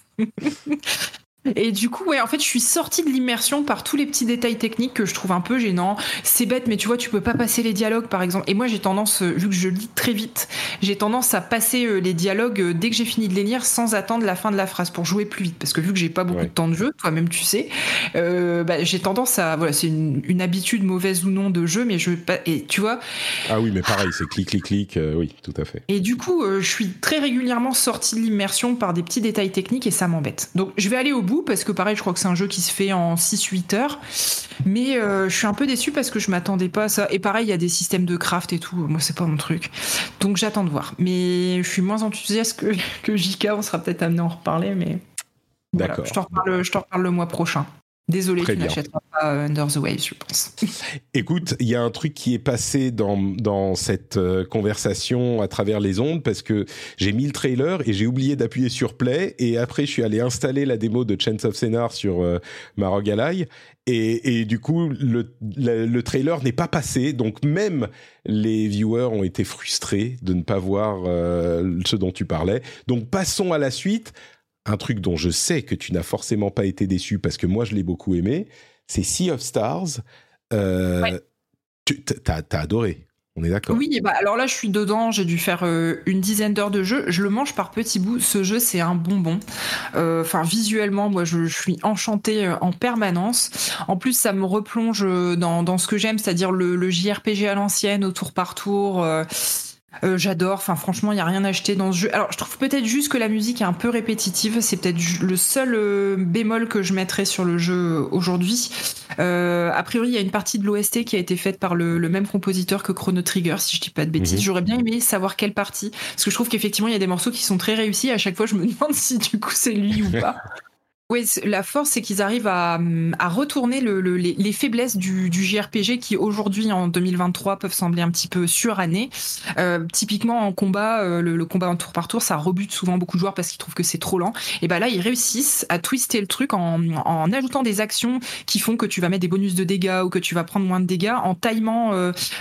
Et du coup, ouais, en fait, je suis sortie de l'immersion par tous les petits détails techniques que je trouve un peu gênants. C'est bête, mais tu vois, tu peux pas passer les dialogues, par exemple. Et moi, j'ai tendance, vu que je lis très vite, j'ai tendance à passer les dialogues dès que j'ai fini de les lire sans attendre la fin de la phrase pour jouer plus vite. Parce que vu que j'ai pas beaucoup de temps de jeu, toi-même, tu sais, j'ai tendance à... Voilà, c'est une habitude mauvaise ou non de jeu, mais je... Et tu vois... Ah oui, mais pareil, c'est clic, clic, clic. Oui, tout à fait. Et du coup, je suis très régulièrement sortie de l'immersion par des petits détails techniques et ça m'embête. Donc, je vais aller au bout. Parce que pareil, je crois que c'est un jeu qui se fait en 6-8 heures, mais je suis un peu déçue parce que je m'attendais pas à ça. Et pareil, il y a des systèmes de craft et tout, moi c'est pas mon truc, donc j'attends de voir. Mais je suis moins enthousiaste que JK, on sera peut-être amené à en reparler, mais voilà, d'accord. Je t'en reparle le mois prochain. Désolé, tu n'achèteras pas Under the Waves, je pense. Écoute, il y a un truc qui est passé dans cette conversation à travers les ondes, parce que j'ai mis le trailer et j'ai oublié d'appuyer sur Play, et après je suis allé installer la démo de Chants of Sennaar sur ma ROG Ally, et du coup le trailer n'est pas passé, donc même les viewers ont été frustrés de ne pas voir ce dont tu parlais. Donc passons à la suite. Un truc dont je sais que tu n'as forcément pas été déçu, parce que moi je l'ai beaucoup aimé, c'est Sea of Stars. Ouais. T'as adoré, on est d'accord? Oui, et bah, alors là je suis dedans, j'ai dû faire une dizaine d'heures de jeu, je le mange par petits bouts, ce jeu c'est un bonbon. Enfin visuellement, moi je suis enchantée en permanence. En plus ça me replonge dans ce que j'aime, c'est-à-dire le JRPG à l'ancienne, au tour par tour... j'adore, enfin franchement il n'y a rien à acheter dans ce jeu. Alors je trouve peut-être juste que la musique est un peu répétitive, c'est peut-être le seul bémol que je mettrais sur le jeu aujourd'hui. A priori il y a une partie de l'OST qui a été faite par le même compositeur que Chrono Trigger, si je dis pas de bêtises. J'aurais bien aimé savoir quelle partie, parce que je trouve qu'effectivement il y a des morceaux qui sont très réussis, à chaque fois je me demande si du coup c'est lui ou pas. Oui, la force, c'est qu'ils arrivent à retourner les faiblesses du JRPG qui, aujourd'hui, en 2023, peuvent sembler un petit peu surannées. Typiquement, en combat, le combat en tour par tour, ça rebute souvent beaucoup de joueurs parce qu'ils trouvent que c'est trop lent. Et ben là, ils réussissent à twister le truc en ajoutant des actions qui font que tu vas mettre des bonus de dégâts ou que tu vas prendre moins de dégâts, en timant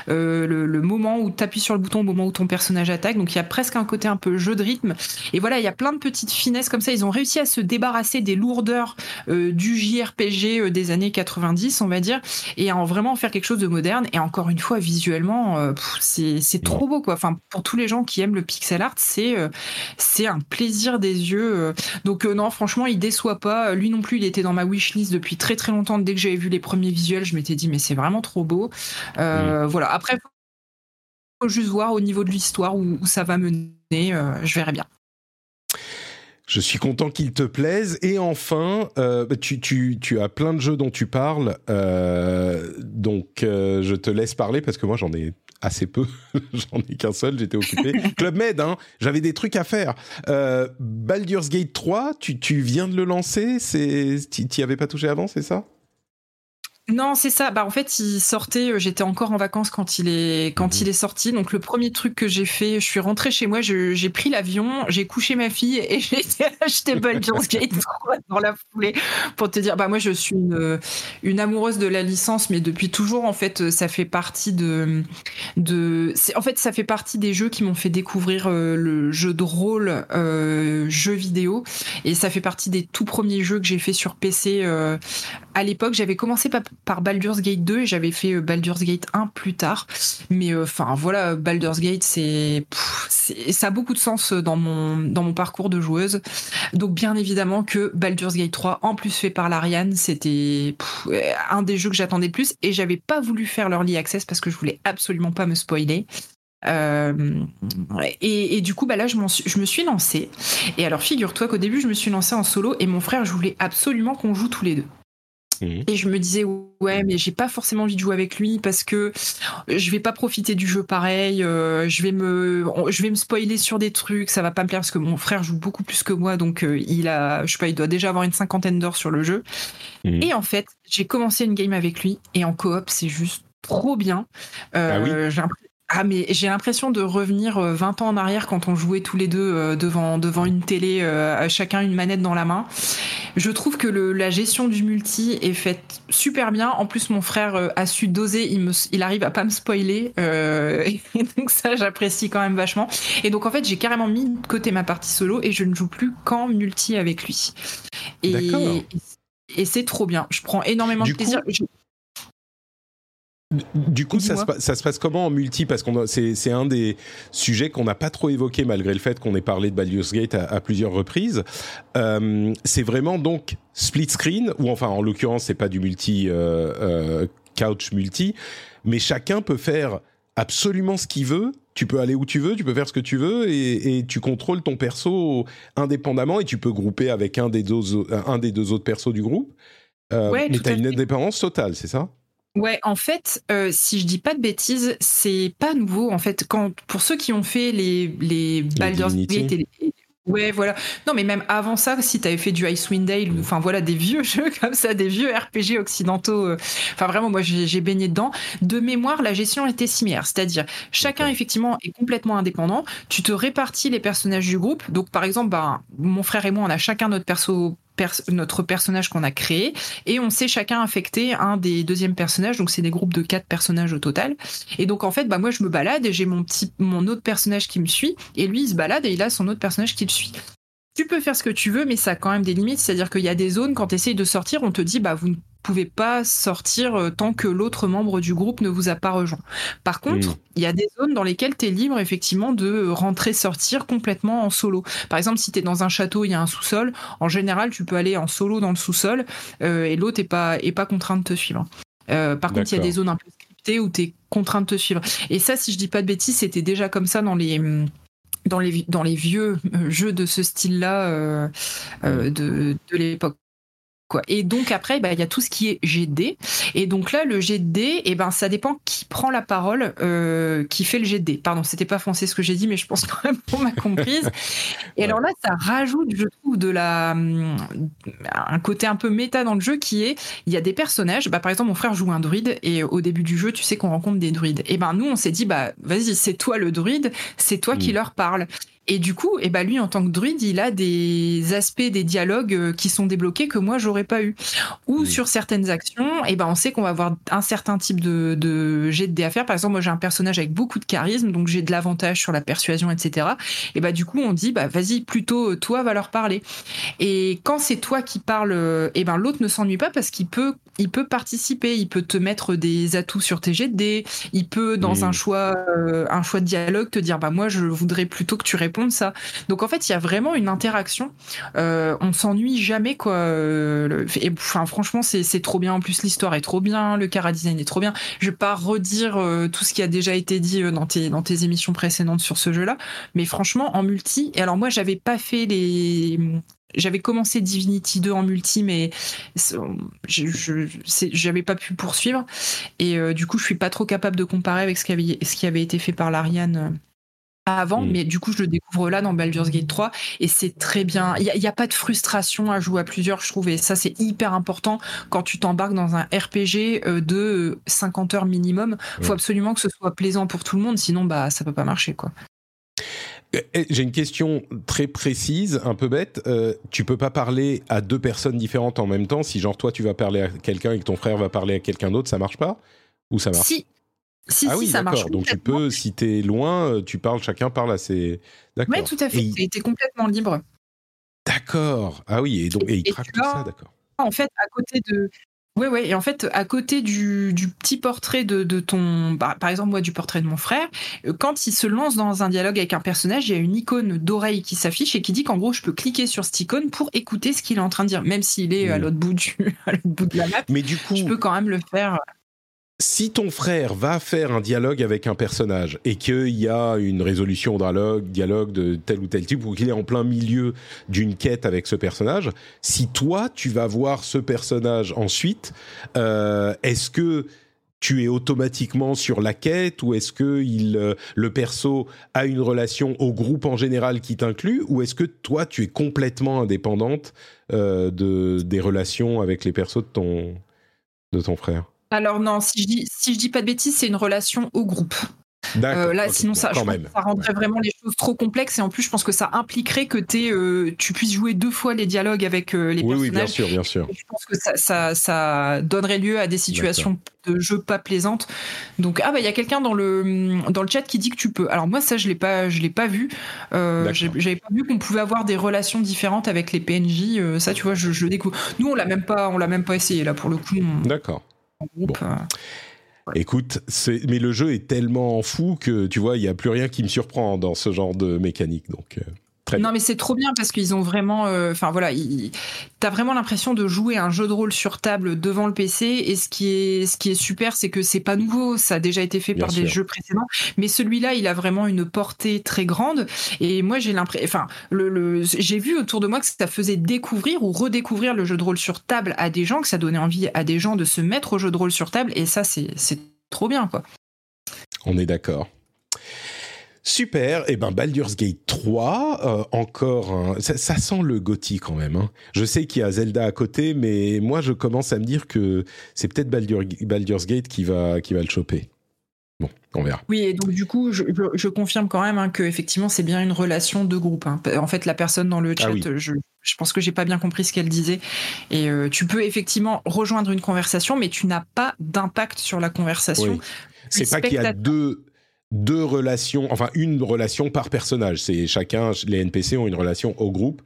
le moment où tu appuies sur le bouton au moment où ton personnage attaque. Donc, il y a presque un côté un peu jeu de rythme. Et voilà, il y a plein de petites finesses comme ça. Ils ont réussi à se débarrasser des lourds du JRPG des années 90, on va dire, et en vraiment faire quelque chose de moderne. Et encore une fois, visuellement, c'est trop beau, quoi. Enfin, pour tous les gens qui aiment le pixel art, c'est un plaisir des yeux. Donc non, franchement, il déçoit pas. Lui non plus, il était dans ma wishlist depuis très très longtemps. Dès que j'avais vu les premiers visuels, je m'étais dit mais c'est vraiment trop beau. Voilà. Après, faut juste voir au niveau de l'histoire où ça va mener. Je verrai bien. Je suis content qu'il te plaise. Et enfin, tu as plein de jeux dont tu parles, donc je te laisse parler parce que moi j'en ai assez peu, j'en ai qu'un seul, j'étais occupé. Club Med, hein, j'avais des trucs à faire. Baldur's Gate 3, tu viens de le lancer, t'y avais pas touché avant, c'est ça ? Non, c'est ça. Bah en fait, il sortait. J'étais encore en vacances quand il est sorti. Donc le premier truc que j'ai fait, je suis rentrée chez moi, j'ai pris l'avion, j'ai couché ma fille et j'ai acheté Baldur's Gate 3 dans la foulée pour te dire. Bah moi, je suis une amoureuse de la licence, mais depuis toujours. En fait, ça fait partie ça fait partie des jeux qui m'ont fait découvrir le jeu de rôle, jeu vidéo, et ça fait partie des tout premiers jeux que j'ai fait sur PC. À l'époque, j'avais commencé par Baldur's Gate 2 et j'avais fait Baldur's Gate 1 plus tard, mais enfin voilà, Baldur's Gate ça a beaucoup de sens dans mon parcours de joueuse. Donc bien évidemment que Baldur's Gate 3 en plus fait par l'Ariane, c'était un des jeux que j'attendais le plus, et j'avais pas voulu faire l'Early Access parce que je voulais absolument pas me spoiler. Et du coup bah là je me suis lancée, et alors figure-toi qu'au début je me suis lancée en solo et mon frère, je voulais absolument qu'on joue tous les deux. Et je me disais ouais, mais j'ai pas forcément envie de jouer avec lui parce que je vais pas profiter du jeu pareil, je vais me spoiler sur des trucs, ça va pas me plaire parce que mon frère joue beaucoup plus que moi, donc il doit déjà avoir une 50aine d'heures sur le jeu. Et en fait, j'ai commencé une game avec lui, et en coop, c'est juste trop bien. Ah oui. J'ai l'impression Ah, mais j'ai l'impression de revenir 20 ans en arrière quand on jouait tous les deux devant une télé, chacun une manette dans la main. Je trouve que la gestion du multi est faite super bien. En plus, mon frère a su doser, il arrive à pas me spoiler. Et donc ça, j'apprécie quand même vachement. Et donc en fait, j'ai carrément mis de côté ma partie solo et je ne joue plus qu'en multi avec lui. Et c'est trop bien. Je prends énormément de plaisir. Du coup, ça se passe comment en multi? Parce que c'est un des sujets qu'on n'a pas trop évoqué malgré le fait qu'on ait parlé de Baldur's Gate à plusieurs reprises. C'est vraiment donc split screen, ou enfin en l'occurrence c'est pas du multi couch multi, mais chacun peut faire absolument ce qu'il veut. Tu peux aller où tu veux, tu peux faire ce que tu veux et tu contrôles ton perso indépendamment et tu peux grouper avec un des deux autres persos du groupe. Mais t'as une indépendance totale, c'est ça? Ouais, en fait, si je dis pas de bêtises, c'est pas nouveau. En fait, pour ceux qui ont fait les Baldur's Gate, ouais, voilà. Non, mais même avant ça, si t'avais fait du Icewind Dale, enfin voilà, des vieux jeux comme ça, des vieux RPG occidentaux. Enfin vraiment, moi j'ai baigné dedans. De mémoire, la gestion était similaire, c'est-à-dire chacun effectivement est complètement indépendant. Tu te répartis les personnages du groupe. Donc par exemple, mon frère et moi, on a chacun notre notre personnage qu'on a créé et on s'est chacun affecté un des deuxièmes personnages, donc c'est des groupes de 4 personnages au total. Et donc en fait moi je me balade et j'ai mon autre personnage qui me suit et lui il se balade et il a son autre personnage qui le suit. Tu peux faire ce que tu veux, mais ça a quand même des limites, c'est-à-dire qu'il y a des zones, quand tu essayes de sortir, on te dit vous ne pouvez pas sortir tant que l'autre membre du groupe ne vous a pas rejoint. Par contre, il y a des zones dans lesquelles tu es libre effectivement de rentrer, sortir complètement en solo. Par exemple, si tu es dans un château, il y a un sous-sol, en général, tu peux aller en solo dans le sous-sol et l'autre est pas contraint de te suivre. Par contre, il y a des zones un peu scriptées où tu es contraint de te suivre. Et ça, si je dis pas de bêtises, c'était déjà comme ça dans les vieux jeux de ce style-là de l'époque. Et donc après, il y a tout ce qui est GD. Et donc là, le GD, ça dépend qui prend la parole, qui fait le GD. Pardon, c'était pas français ce que j'ai dit, mais je pense quand même qu'on m'a comprise. Et alors là, ça rajoute, je trouve, un côté un peu méta dans le jeu qui est, il y a des personnages. Par exemple, mon frère joue un druide et au début du jeu, tu sais qu'on rencontre des druides. Et nous, on s'est dit, vas-y, c'est toi le druide, c'est toi qui leur parle. Et du coup, lui, en tant que druide, il a des aspects, des dialogues qui sont débloqués que moi, j'aurais pas eu. Ou sur certaines actions, on sait qu'on va avoir un certain type de GD à faire. Par exemple, moi, j'ai un personnage avec beaucoup de charisme, donc j'ai de l'avantage sur la persuasion, etc. Du coup, on dit, vas-y, plutôt, toi, va leur parler. Et quand c'est toi qui parles, l'autre ne s'ennuie pas parce qu'il peut participer, il peut te mettre des atouts sur tes GD, il peut, dans un choix de dialogue, te dire, moi, je voudrais plutôt que tu répondes ça. Donc en fait, il y a vraiment une interaction. On s'ennuie jamais, quoi. Franchement, c'est trop bien. En plus, l'histoire est trop bien, le chara-design est trop bien. Je vais pas redire tout ce qui a déjà été dit dans tes émissions précédentes sur ce jeu-là, mais franchement, en multi. Et alors moi, j'avais commencé Divinity 2 en multi, mais j'avais pas pu poursuivre. Et du coup, je suis pas trop capable de comparer avec ce qui avait été fait par l'Ariane avant, mais du coup je le découvre là dans Baldur's Gate 3 et c'est très bien. Il n'y a pas de frustration à jouer à plusieurs, je trouve, et ça c'est hyper important quand tu t'embarques dans un RPG de 50 heures minimum. Faut absolument que ce soit plaisant pour tout le monde, sinon ça peut pas marcher, quoi. J'ai une question très précise, un peu bête. Tu peux pas parler à deux personnes différentes en même temps? Si genre toi tu vas parler à quelqu'un et que ton frère va parler à quelqu'un d'autre, ça marche pas? Ou ça marche? Si, ça marche. Donc tu peux, si t'es loin, chacun parle à ses... D'accord. Oui, tout à fait, t'es complètement libre. D'accord, ah oui, et il craque tout ça, d'accord. En fait, à côté de... Et en fait, à côté du petit portrait de ton... par exemple, moi, du portrait de mon frère, quand il se lance dans un dialogue avec un personnage, il y a une icône d'oreille qui s'affiche et qui dit qu'en gros, je peux cliquer sur cette icône pour écouter ce qu'il est en train de dire, même s'il est à l'autre bout de la map. Mais du coup... je peux quand même le faire... Si ton frère va faire un dialogue avec un personnage et qu'il y a une résolution au dialogue de tel ou tel type, ou qu'il est en plein milieu d'une quête avec ce personnage, si toi tu vas voir ce personnage ensuite, est-ce que tu es automatiquement sur la quête, ou est-ce que le perso a une relation au groupe en général qui t'inclut, ou est-ce que toi tu es complètement indépendante des relations avec les persos de ton frère? Alors non, si je dis pas de bêtises, c'est une relation au groupe. Là, okay, sinon, ça, ça rendrait vraiment les choses trop complexes. Et en plus, je pense que ça impliquerait que tu puisses jouer deux fois les dialogues avec les personnages. Oui, bien sûr, bien sûr. Et je pense que ça donnerait lieu à des situations de jeu pas plaisantes. Donc, il y a quelqu'un dans le chat qui dit que tu peux. Alors moi, ça, je l'ai pas vu. J'avais pas vu qu'on pouvait avoir des relations différentes avec les PNJ. Ça, tu vois, je le découvre. Nous, on l'a même pas essayé là pour le coup. D'accord. En groupe. Bon. Écoute, mais le jeu est tellement fou que tu vois, il n'y a plus rien qui me surprend dans ce genre de mécanique. Donc, non, mais c'est trop bien parce qu'ils ont vraiment. Enfin voilà, t'as vraiment l'impression de jouer un jeu de rôle sur table devant le PC. Et ce qui est super, c'est que c'est pas nouveau. Ça a déjà été fait bien par sûr. Des jeux précédents. Mais celui-là, il a vraiment une portée très grande. Et moi, j'ai l'impression. Enfin, j'ai vu autour de moi que ça faisait découvrir ou redécouvrir le jeu de rôle sur table à des gens, que ça donnait envie à des gens de se mettre au jeu de rôle sur table. Et ça, c'est trop bien, quoi. On est d'accord. Super, et Baldur's Gate 3, encore un... ça sent le GOTY quand même, hein. Je sais qu'il y a Zelda à côté, mais moi je commence à me dire que c'est peut-être Baldur's Gate qui va le choper. Bon, on verra. Oui, et donc du coup, je confirme quand même que effectivement, c'est bien une relation de groupe. Hein. En fait, la personne dans le chat, je pense que j'ai pas bien compris ce qu'elle disait. Et tu peux effectivement rejoindre une conversation, mais tu n'as pas d'impact sur la conversation. Oui. C'est pas qu'il y a deux relations, enfin une relation par personnage. C'est chacun, les NPC ont une relation au groupe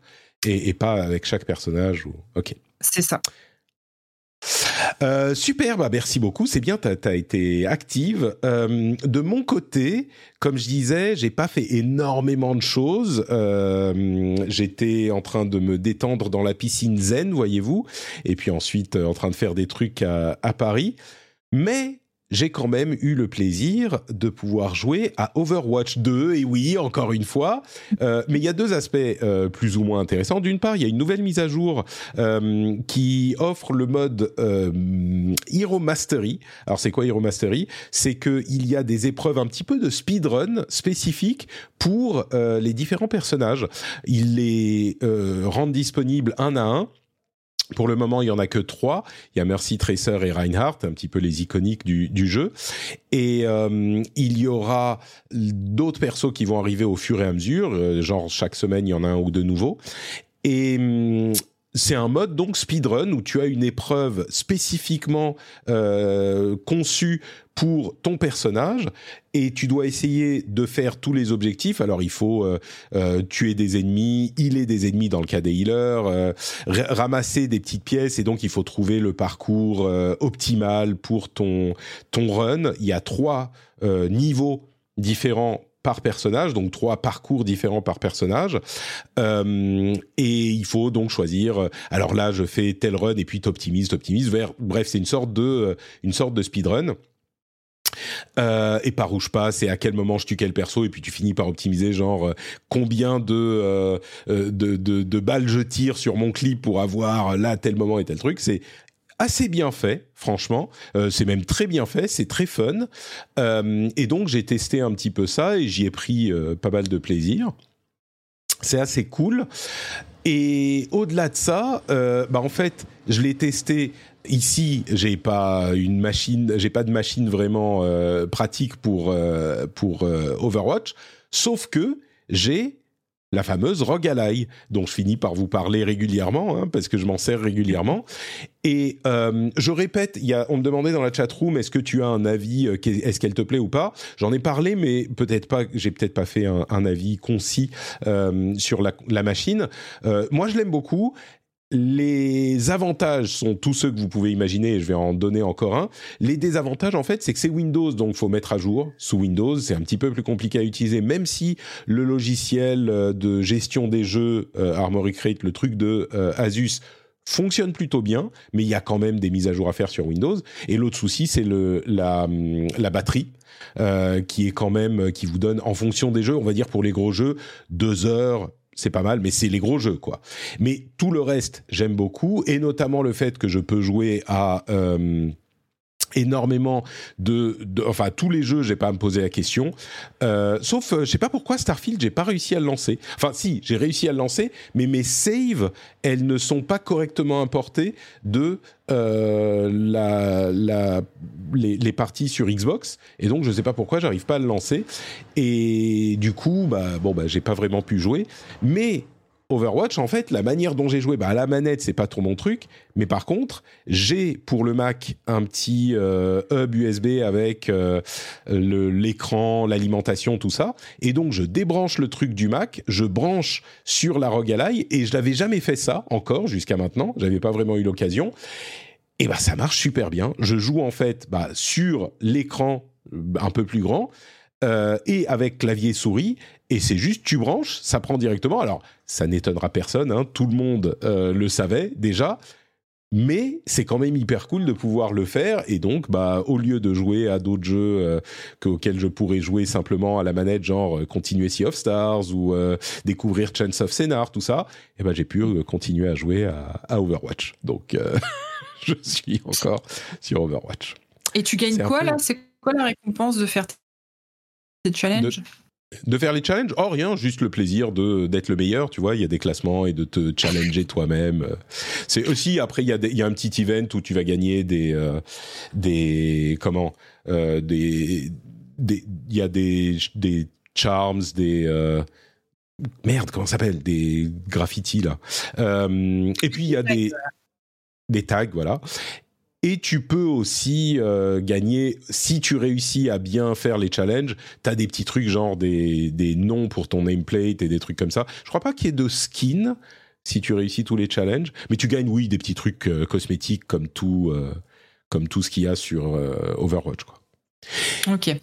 et pas avec chaque personnage. Ok. C'est ça. Super, merci beaucoup. C'est bien, t'as été active. De mon côté, comme je disais, j'ai pas fait énormément de choses. J'étais en train de me détendre dans la piscine zen, voyez-vous, et puis ensuite en train de faire des trucs à Paris. Mais j'ai quand même eu le plaisir de pouvoir jouer à Overwatch 2, et oui, encore une fois. Mais il y a deux aspects plus ou moins intéressants. D'une part, il y a une nouvelle mise à jour qui offre le mode Hero Mastery. Alors, c'est quoi Hero Mastery ? C'est qu'il y a des épreuves un petit peu de speedrun spécifiques pour les différents personnages. Ils les rendent disponibles un à un. Pour le moment, il n'y en a que 3. Il y a Mercy, Tracer et Reinhardt, un petit peu les iconiques du jeu. Et il y aura d'autres persos qui vont arriver au fur et à mesure. Genre, chaque semaine, il y en a un ou deux nouveaux. Et c'est un mode donc speedrun où tu as une épreuve spécifiquement conçue pour ton personnage et tu dois essayer de faire tous les objectifs. Alors il faut tuer des ennemis, healer des ennemis dans le cas des healers, ramasser des petites pièces, et donc il faut trouver le parcours optimal pour ton run. Il y a 3 niveaux différents par personnage, donc 3 parcours différents par personnage, et il faut donc choisir, alors là je fais tel run et puis t'optimises vers, bref, c'est une sorte de speedrun. Et par où je passe et à quel moment je tue quel perso, et puis tu finis par optimiser genre combien de balles je tire sur mon clip pour avoir là tel moment et tel truc. C'est assez bien fait, franchement. C'est même très bien fait, c'est très fun. Et donc, j'ai testé un petit peu ça et j'y ai pris pas mal de plaisir. C'est assez cool. Et au-delà de ça, en fait, je l'ai testé. Ici, j'ai pas de machine vraiment pratique pour Overwatch. Sauf que j'ai la fameuse ROG Ally, dont je finis par vous parler régulièrement, hein, parce que je m'en sers régulièrement. Et je répète, on me demandait dans la chatroom, est-ce que tu as un avis, est-ce qu'elle te plaît ou pas ? J'en ai parlé, mais j'ai peut-être pas fait un avis concis sur la machine. Moi, je l'aime beaucoup. Les avantages sont tous ceux que vous pouvez imaginer, et je vais en donner encore un. Les désavantages, en fait, c'est que c'est Windows, donc faut mettre à jour sous Windows. C'est un petit peu plus compliqué à utiliser, même si le logiciel de gestion des jeux Armory Crate, le truc de Asus, fonctionne plutôt bien, mais il y a quand même des mises à jour à faire sur Windows. Et l'autre souci, c'est la batterie. Qui est quand même, qui vous donne, en fonction des jeux, on va dire pour les gros jeux, 2 heures, c'est pas mal, mais c'est les gros jeux, quoi. Mais tout le reste, j'aime beaucoup, et notamment le fait que je peux jouer à énormément enfin tous les jeux, j'ai pas à me poser la question, sauf je sais pas pourquoi Starfield, j'ai pas réussi à le lancer. Enfin si, j'ai réussi à le lancer, mais mes saves, elles ne sont pas correctement importées de les parties sur Xbox, et donc je sais pas pourquoi j'arrive pas à le lancer, et du coup j'ai pas vraiment pu jouer. Mais Overwatch, en fait, la manière dont j'ai joué, à la manette, c'est pas trop mon truc, mais par contre, j'ai pour le Mac un petit hub USB avec l'écran, l'alimentation, tout ça, et donc je débranche le truc du Mac, je branche sur la ROG Ally, et je n'avais jamais fait ça encore jusqu'à maintenant, j'avais pas vraiment eu l'occasion, et ça marche super bien. Je joue en fait sur l'écran un peu plus grand, et avec clavier souris, et c'est juste tu branches, ça prend directement. Alors ça n'étonnera personne, tout le monde le savait déjà, mais c'est quand même hyper cool de pouvoir le faire, et donc au lieu de jouer à d'autres jeux auxquels je pourrais jouer simplement à la manette, genre continuer Sea of Stars ou découvrir Chants of Sennaar, tout ça, et j'ai pu continuer à jouer à Overwatch, donc je suis encore sur Overwatch. Et tu gagnes quoi là ? C'est quoi la récompense de faire des challenges ? De faire les challenges ? Oh rien, juste le plaisir d'être le meilleur, tu vois, il y a des classements et de te challenger toi-même. C'est aussi, après, il y a un petit event où tu vas gagner des charms, comment ça s'appelle ? Des graffitis, là. Et puis, il y a des tags, voilà. Et tu peux aussi gagner, si tu réussis à bien faire les challenges, t'as des petits trucs genre des noms pour ton nameplate et des trucs comme ça. Je crois pas qu'il y ait de skin si tu réussis tous les challenges, mais tu gagnes, oui, des petits trucs cosmétiques comme tout ce qu'il y a sur Overwatch, quoi. Ok.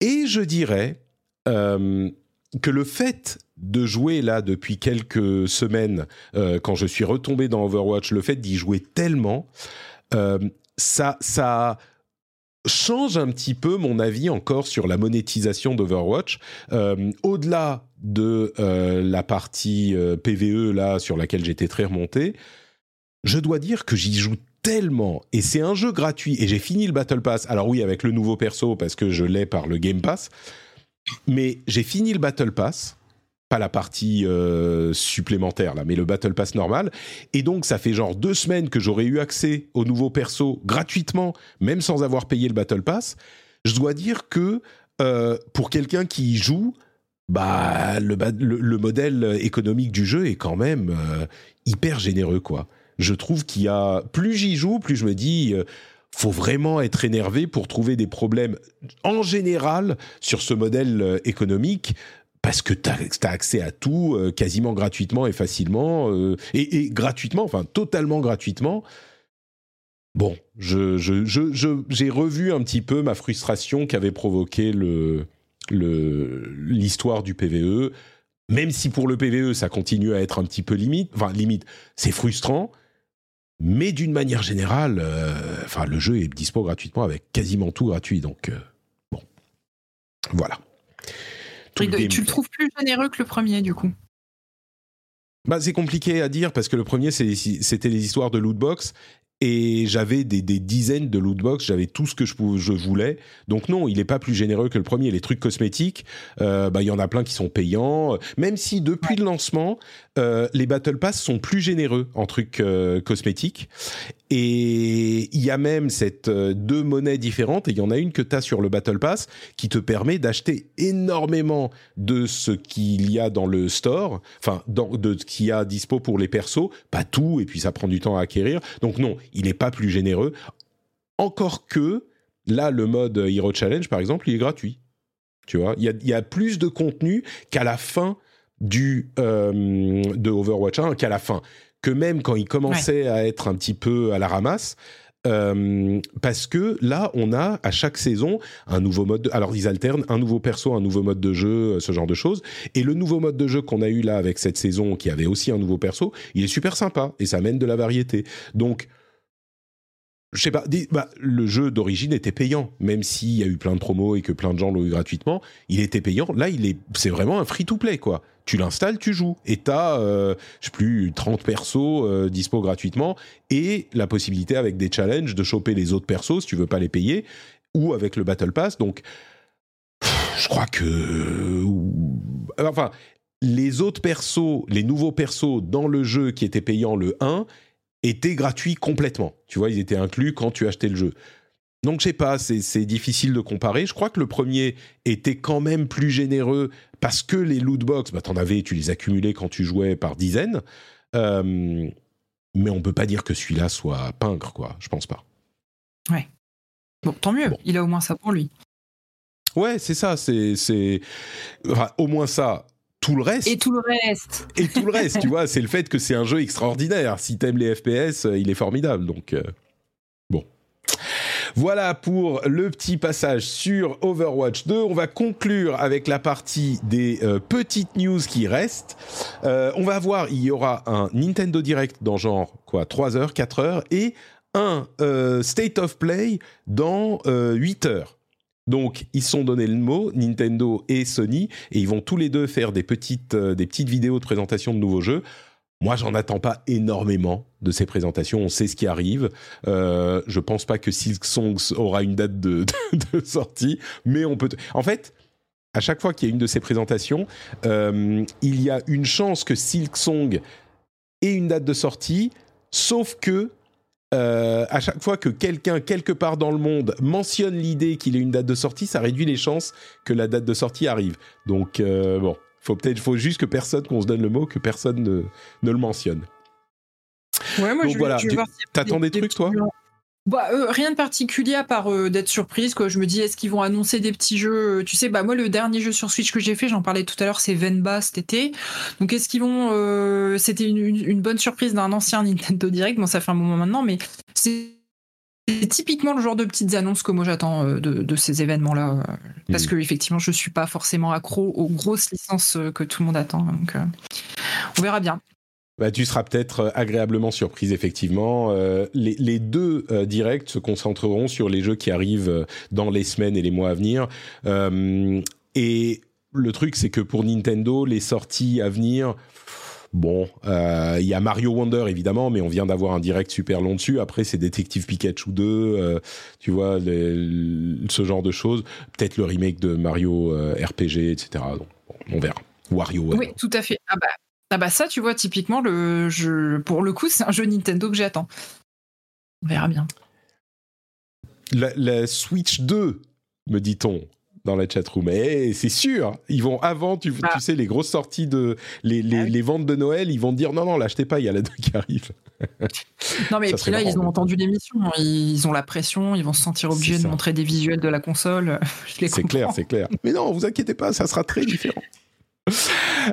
Et je dirais que le fait de jouer là depuis quelques semaines, quand je suis retombé dans Overwatch, le fait d'y jouer tellement, ça change un petit peu mon avis encore sur la monétisation d'Overwatch. Au-delà de la partie PVE là sur laquelle j'étais très remonté, je dois dire que j'y joue tellement, et c'est un jeu gratuit, et j'ai fini le Battle Pass, alors oui avec le nouveau perso parce que je l'ai par le Game Pass, mais j'ai fini le Battle Pass, pas la partie supplémentaire là, mais le Battle Pass normal, et donc ça fait genre 2 semaines que j'aurais eu accès aux nouveaux persos gratuitement, même sans avoir payé le Battle Pass. Je dois dire que pour quelqu'un qui y joue, le modèle économique du jeu est quand même hyper généreux, quoi. Je trouve qu'il y a, plus j'y joue, plus je me dis faut vraiment être énervé pour trouver des problèmes en général sur ce modèle économique, parce que t'as accès à tout quasiment gratuitement et facilement, et gratuitement, enfin totalement gratuitement. Bon, j'ai revu un petit peu ma frustration qu'avait provoqué l'histoire du PVE, même si pour le PVE ça continue à être un petit peu limite, c'est frustrant, mais d'une manière générale, le jeu est dispo gratuitement avec quasiment tout gratuit, donc voilà. Tu le trouves plus généreux que le premier, du coup ? C'est compliqué à dire, parce que le premier, c'était les histoires de lootbox, et j'avais des dizaines de lootbox, j'avais tout ce que je voulais, donc non, il n'est pas plus généreux que le premier. Les trucs cosmétiques, y en a plein qui sont payants, même si depuis le lancement, les Battle Pass sont plus généreux en trucs cosmétiques, et il y a même deux monnaies différentes, et il y en a une que tu as sur le Battle Pass qui te permet d'acheter énormément de ce qu'il y a dans le store, de ce qu'il y a à dispo pour les persos, pas tout, et puis ça prend du temps à acquérir, donc non, il n'est pas plus généreux, encore que là le mode Hero Challenge par exemple, il est gratuit, tu vois, il y a plus de contenu qu'à la fin de Overwatch 1, qu'à la fin, que même quand il commençait à être un petit peu à la ramasse, parce que là on a à chaque saison un nouveau mode, alors ils alternent un nouveau perso, un nouveau mode de jeu, ce genre de choses, et le nouveau mode de jeu qu'on a eu là avec cette saison qui avait aussi un nouveau perso, il est super sympa et ça amène de la variété, donc Je sais pas, le jeu d'origine était payant, même s'il y a eu plein de promos et que plein de gens l'ont eu gratuitement, il était payant. Là, c'est vraiment un free-to-play, quoi. Tu l'installes, tu joues, et t'as, je sais plus, 30 persos dispo gratuitement, et la possibilité avec des challenges de choper les autres persos si tu veux pas les payer, ou avec le Battle Pass, donc... Je crois que... Enfin, les autres persos, les nouveaux persos dans le jeu qui étaient payants le 1... étaient gratuits complètement. Tu vois, ils étaient inclus quand tu achetais le jeu. Donc, je sais pas, c'est difficile de comparer. Je crois que le premier était quand même plus généreux parce que les lootbox, t'en avais, tu les accumulais quand tu jouais par dizaines. Mais on peut pas dire que celui-là soit à peindre, quoi. Je pense pas. Ouais. Bon, tant mieux. Bon. Il a au moins ça pour lui. Ouais, c'est ça. Enfin, au moins ça... Tout le reste. Et tout le reste. Et tout le reste, tu vois, c'est le fait que c'est un jeu extraordinaire. Si t'aimes les FPS, il est formidable. Donc, bon. Voilà pour le petit passage sur Overwatch 2. On va conclure avec la partie des petites news qui restent. On va voir, il y aura un Nintendo Direct dans genre, 3h, 4h, et un State of Play dans 8h. Donc, ils se sont donné le mot, Nintendo et Sony, et ils vont tous les deux faire des petites vidéos de présentation de nouveaux jeux. Moi, j'en attends pas énormément de ces présentations, on sait ce qui arrive. Je pense pas que Silk Songs aura une date de sortie, mais on peut... En fait, à chaque fois qu'il y a une de ces présentations, il y a une chance que Silk Song ait une date de sortie, sauf que à chaque fois que quelqu'un, quelque part dans le monde, mentionne l'idée qu'il ait une date de sortie, ça réduit les chances que la date de sortie arrive. Donc, bon, faut juste que personne, qu'on se donne le mot, que personne ne le mentionne. Ouais, moi, donc, voilà. Je veux voir si t'attends des trucs, toi ? Rien de particulier à part d'être surprise, quoi. Je me dis, est-ce qu'ils vont annoncer des petits jeux? Tu sais, moi, le dernier jeu sur Switch que j'ai fait, j'en parlais tout à l'heure, c'est Venba cet été. Donc, est-ce qu'ils vont... C'était une bonne surprise d'un ancien Nintendo Direct. Bon, ça fait un moment maintenant, mais c'est typiquement le genre de petites annonces que moi, j'attends de ces événements-là. Parce que, effectivement, je suis pas forcément accro aux grosses licences que tout le monde attend. Donc, on verra bien. Tu seras peut-être agréablement surprise, effectivement. Les deux directs se concentreront sur les jeux qui arrivent dans les semaines et les mois à venir. Et le truc, c'est que pour Nintendo, les sorties à venir... Bon, il y a Mario Wonder, évidemment, mais on vient d'avoir un direct super long dessus. Après, c'est Détective Pikachu 2, tu vois, ce genre de choses. Peut-être le remake de Mario RPG, etc. Donc, on verra. Wario. Oui, tout à fait. Ah bah ça, tu vois, typiquement, le jeu, pour le coup, c'est un jeu Nintendo que j'attends. On verra bien. La Switch 2, me dit-on dans la chatroom. Mais c'est sûr, ils vont avant, tu sais, les grosses sorties, les ventes de Noël, ils vont te dire non, l'achetez pas, il y a la 2 qui arrive. Non, mais puis là, ils ont entendu l'émission, ils ont la pression, ils vont se sentir obligés de montrer des visuels de la console. C'est clair. Mais non, vous inquiétez pas, ça sera très différent.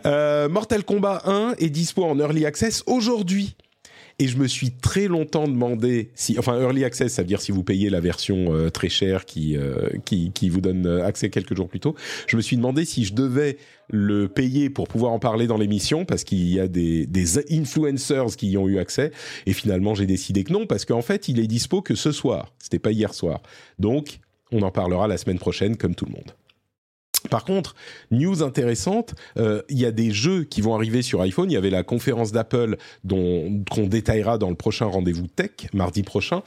Mortal Kombat 1 est dispo en Early Access aujourd'hui et je me suis très longtemps demandé si, enfin Early Access ça veut dire si vous payez la version très chère qui vous donne accès quelques jours plus tôt, je me suis demandé si je devais le payer pour pouvoir en parler dans l'émission parce qu'il y a des influencers qui y ont eu accès et finalement j'ai décidé que non parce qu'en fait il est dispo que ce soir, c'était pas hier soir, donc on en parlera la semaine prochaine comme tout le monde. Par contre, news intéressante, y a des jeux qui vont arriver sur iPhone. Il y avait la conférence d'Apple qu'on détaillera dans le prochain rendez-vous tech, mardi prochain,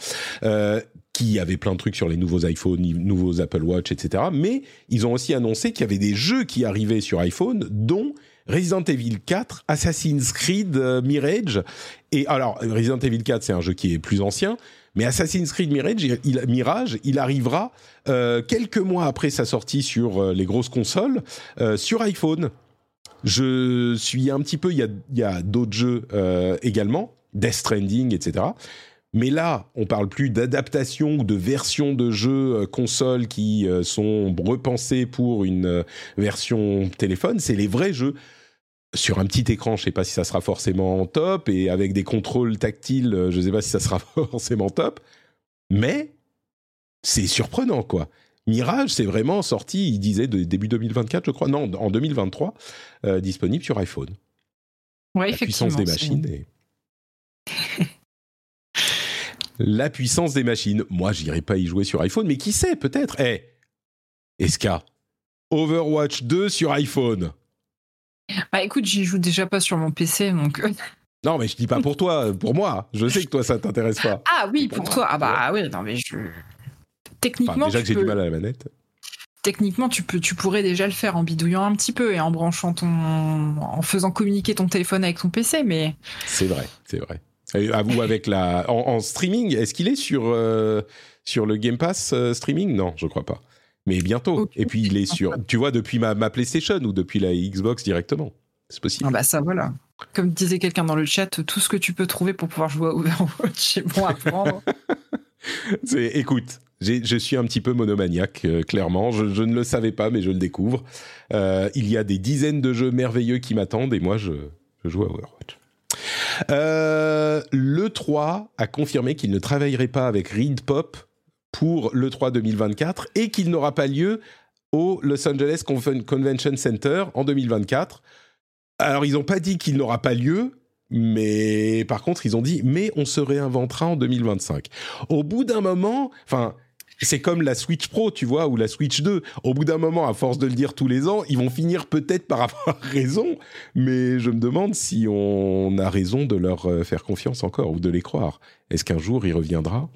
qui avait plein de trucs sur les nouveaux iPhones, nouveaux Apple Watch, etc. Mais ils ont aussi annoncé qu'il y avait des jeux qui arrivaient sur iPhone, dont Resident Evil 4, Assassin's Creed Mirage. Et alors, Resident Evil 4, c'est un jeu qui est plus ancien. Mais Assassin's Creed Mirage, il arrivera quelques mois après sa sortie sur les grosses consoles, sur iPhone. Je suis un petit peu... Il y a d'autres jeux également, Death Stranding, etc. Mais là, on ne parle plus d'adaptation ou de version de jeux console qui sont repensés pour une version téléphone. C'est les vrais jeux. Sur un petit écran, je ne sais pas si ça sera forcément top, et avec des contrôles tactiles, je ne sais pas si ça sera forcément top, mais c'est surprenant, quoi. Mirage, c'est vraiment sorti, il disait, début 2024, je crois, non, en 2023, disponible sur iPhone. Ouais, effectivement. La puissance des machines. la puissance des machines. Moi, j'irai pas y jouer sur iPhone, mais qui sait, peut-être. Eh, hey, Eska, Overwatch 2 sur iPhone. Bah écoute, j'y joue déjà pas sur mon PC, donc... Non, mais je dis pas pour toi, pour moi. Je sais que toi, ça t'intéresse pas. Ah oui, pour toi. Ah bah oui, non mais je... Techniquement, enfin, déjà que j'ai du mal à la manette. Techniquement, tu pourrais déjà le faire en bidouillant un petit peu et en branchant en faisant communiquer ton téléphone avec ton PC, mais... C'est vrai, c'est vrai. Et à vous avec la... En streaming, est-ce qu'il est sur le Game Pass streaming ? Non, je crois pas. Mais bientôt. Okay. Et puis il est sur... Tu vois, depuis ma PlayStation ou depuis la Xbox directement. C'est possible. Ah bah ça, voilà. Comme disait quelqu'un dans le chat, tout ce que tu peux trouver pour pouvoir jouer à Overwatch, c'est bon à prendre. Écoute... Je suis un petit peu monomaniaque, clairement. Je ne le savais pas, mais je le découvre. Il y a des dizaines de jeux merveilleux qui m'attendent, et moi, je joue à Overwatch. L'E3 a confirmé qu'il ne travaillerait pas avec Reed Pop pour l'E3 2024 et qu'il n'aura pas lieu au Los Angeles Convention Center en 2024. Alors, ils n'ont pas dit qu'il n'aura pas lieu... Mais par contre, ils ont dit « mais on se réinventera en 2025 ». Au bout d'un moment, enfin, c'est comme la Switch Pro, tu vois, ou la Switch 2. Au bout d'un moment, à force de le dire tous les ans, ils vont finir peut-être par avoir raison. Mais je me demande si on a raison de leur faire confiance encore ou de les croire. Est-ce qu'un jour, il reviendra ?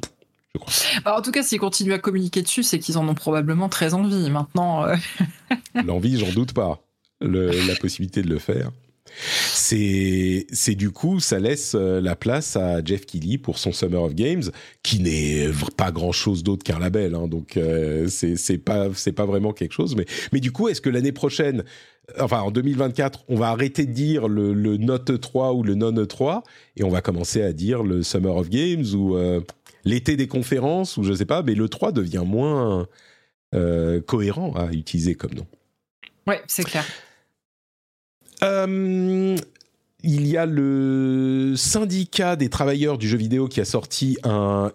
Je crois. Alors, en tout cas, s'ils continuent à communiquer dessus, c'est qu'ils en ont probablement très envie maintenant. L'envie, j'en doute pas. La possibilité de le faire. C'est du coup, ça laisse la place à Jeff Keighley pour son Summer of Games, qui n'est pas grand-chose d'autre qu'un label, hein, donc c'est pas vraiment quelque chose. Mais du coup, est-ce que l'année prochaine, enfin en 2024, on va arrêter de dire le Note 3 ou le Non-E3 et on va commencer à dire le Summer of Games ou l'été des conférences ou je sais pas, mais le 3 devient moins cohérent à utiliser comme nom. Ouais, c'est clair. Il y a le syndicat des travailleurs du jeu vidéo qui a sorti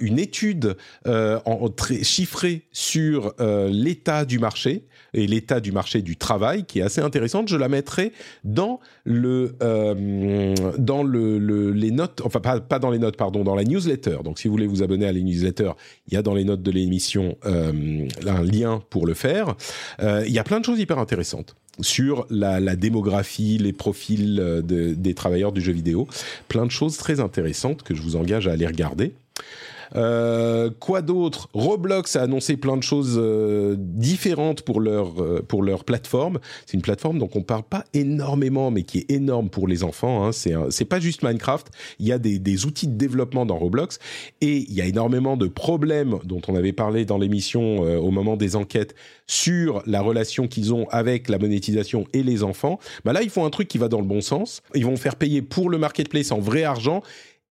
une étude chiffrée sur l'état du marché et l'état du marché du travail qui est assez intéressante. Je la mettrai dans les notes, enfin pas dans les notes, pardon, dans la newsletter. Donc si vous voulez vous abonner à la newsletter, il y a dans les notes de l'émission un lien pour le faire. Il y a plein de choses hyper intéressantes sur la démographie, les profils des travailleurs du jeu vidéo. Plein de choses très intéressantes que je vous engage à aller regarder. Quoi d'autre ? Roblox a annoncé plein de choses différentes pour leur plateforme. C'est une plateforme dont on ne parle pas énormément, mais qui est énorme pour les enfants, hein. C'est pas juste Minecraft. Il y a des outils de développement dans Roblox et il y a énormément de problèmes dont on avait parlé dans l'émission au moment des enquêtes sur la relation qu'ils ont avec la monétisation et les enfants. Bah là, ils font un truc qui va dans le bon sens. Ils vont faire payer pour le marketplace en vrai argent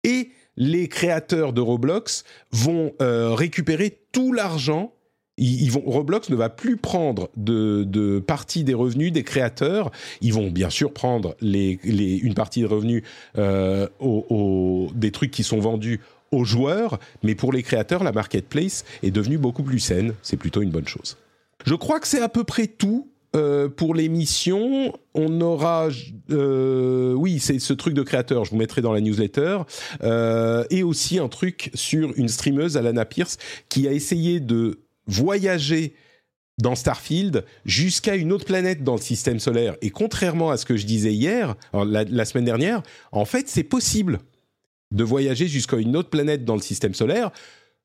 et les créateurs de Roblox vont récupérer tout l'argent. Roblox ne va plus prendre de partie des revenus des créateurs. Ils vont bien sûr prendre une partie des revenus des trucs qui sont vendus aux joueurs, mais pour les créateurs, la marketplace est devenue beaucoup plus saine. C'est plutôt une bonne chose. Je crois que c'est à peu près tout. Pour l'émission, on aura... oui, c'est ce truc de créateur, je vous mettrai dans la newsletter. Et aussi un truc sur une streameuse, Alana Pierce, qui a essayé de voyager dans Starfield jusqu'à une autre planète dans le système solaire. Et contrairement à ce que je disais hier, la semaine dernière, en fait, c'est possible de voyager jusqu'à une autre planète dans le système solaire,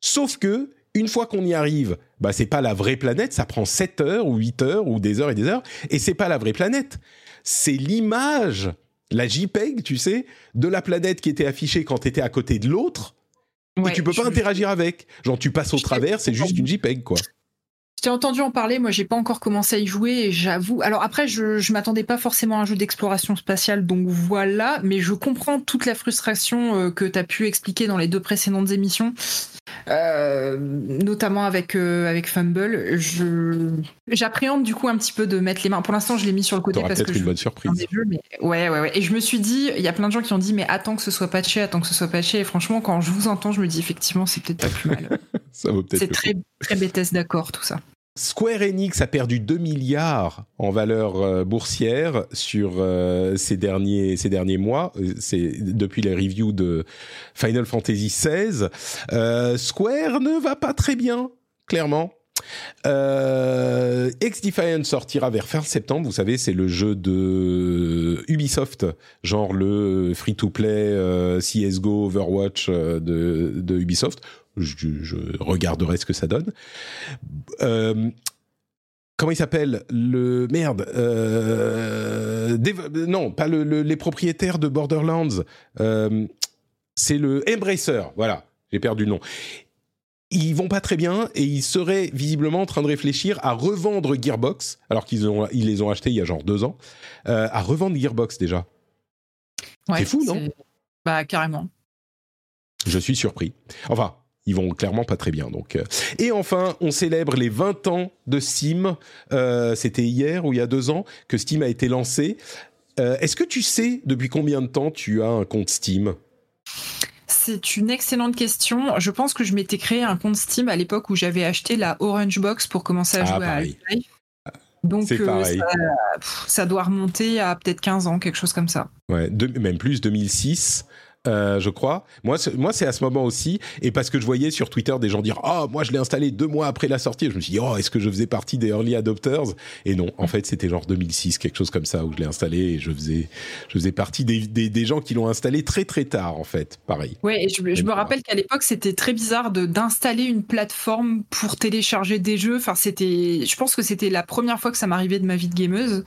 sauf que une fois qu'on y arrive, bah c'est pas la vraie planète, ça prend 7 heures ou 8 heures ou des heures et des heures, et c'est pas la vraie planète. C'est l'image, la JPEG, tu sais, de la planète qui était affichée quand t'étais à côté de l'autre, ouais, et tu peux pas interagir avec. Genre tu passes au travers, c'est juste une JPEG, quoi. Je t'ai entendu en parler, moi j'ai pas encore commencé à y jouer, et j'avoue... Alors après, je m'attendais pas forcément à un jeu d'exploration spatiale, donc voilà, mais je comprends toute la frustration que t'as pu expliquer dans les deux précédentes émissions. Notamment avec Fumble, j'appréhende du coup un petit peu de mettre les mains. Pour l'instant, je l'ai mis sur le côté parce que c'est une bonne surprise. Et je me suis dit, il y a plein de gens qui ont dit, mais attends que ce soit patché. Et franchement, quand je vous entends, je me dis effectivement, c'est peut-être pas plus mal. Ça vaut peut-être. C'est très très Bethesda d'accord tout ça. Square Enix a perdu 2 milliards en valeur boursière sur ces derniers mois. C'est depuis les reviews de Final Fantasy XVI. Square ne va pas très bien, clairement. X-Defiant sortira vers fin septembre. Vous savez, c'est le jeu de Ubisoft, genre le free-to-play CSGO, Overwatch de Ubisoft. Je regarderai ce que ça donne. Comment il s'appelle le... Merde Non, pas les propriétaires de Borderlands. C'est le Embracer. Voilà, j'ai perdu le nom. Ils vont pas très bien et ils seraient visiblement en train de réfléchir à revendre Gearbox, alors qu'ils les ont achetés il y a genre 2 ans, à revendre Gearbox déjà. Ouais, c'est fou, non ? Bah, carrément. Je suis surpris. Enfin... Ils vont clairement pas très bien. Donc. Et enfin, on célèbre les 20 ans de Steam. C'était hier ou il y a 2 ans que Steam a été lancé. Est-ce que tu sais depuis combien de temps tu as un compte Steam ? C'est une excellente question. Je pense que je m'étais créé un compte Steam à l'époque où j'avais acheté la Orange Box pour commencer à jouer pareil. À Half-Life. Donc ça doit remonter à peut-être 15 ans, quelque chose comme ça. Ouais, même plus, 2006. Je crois. Moi, c'est à ce moment aussi, et parce que je voyais sur Twitter des gens dire « Ah, oh, moi, je l'ai installé 2 mois après la sortie. » Je me suis dit « Oh, est-ce que je faisais partie des early adopters ?» Et non, en fait, c'était genre 2006, quelque chose comme ça, où je l'ai installé et je faisais partie des gens qui l'ont installé très, très tard, en fait. Pareil. Oui, et je me rappelle qu'à l'époque, c'était très bizarre d'installer une plateforme pour télécharger des jeux. Enfin, je pense que c'était la première fois que ça m'arrivait de ma vie de gameuse.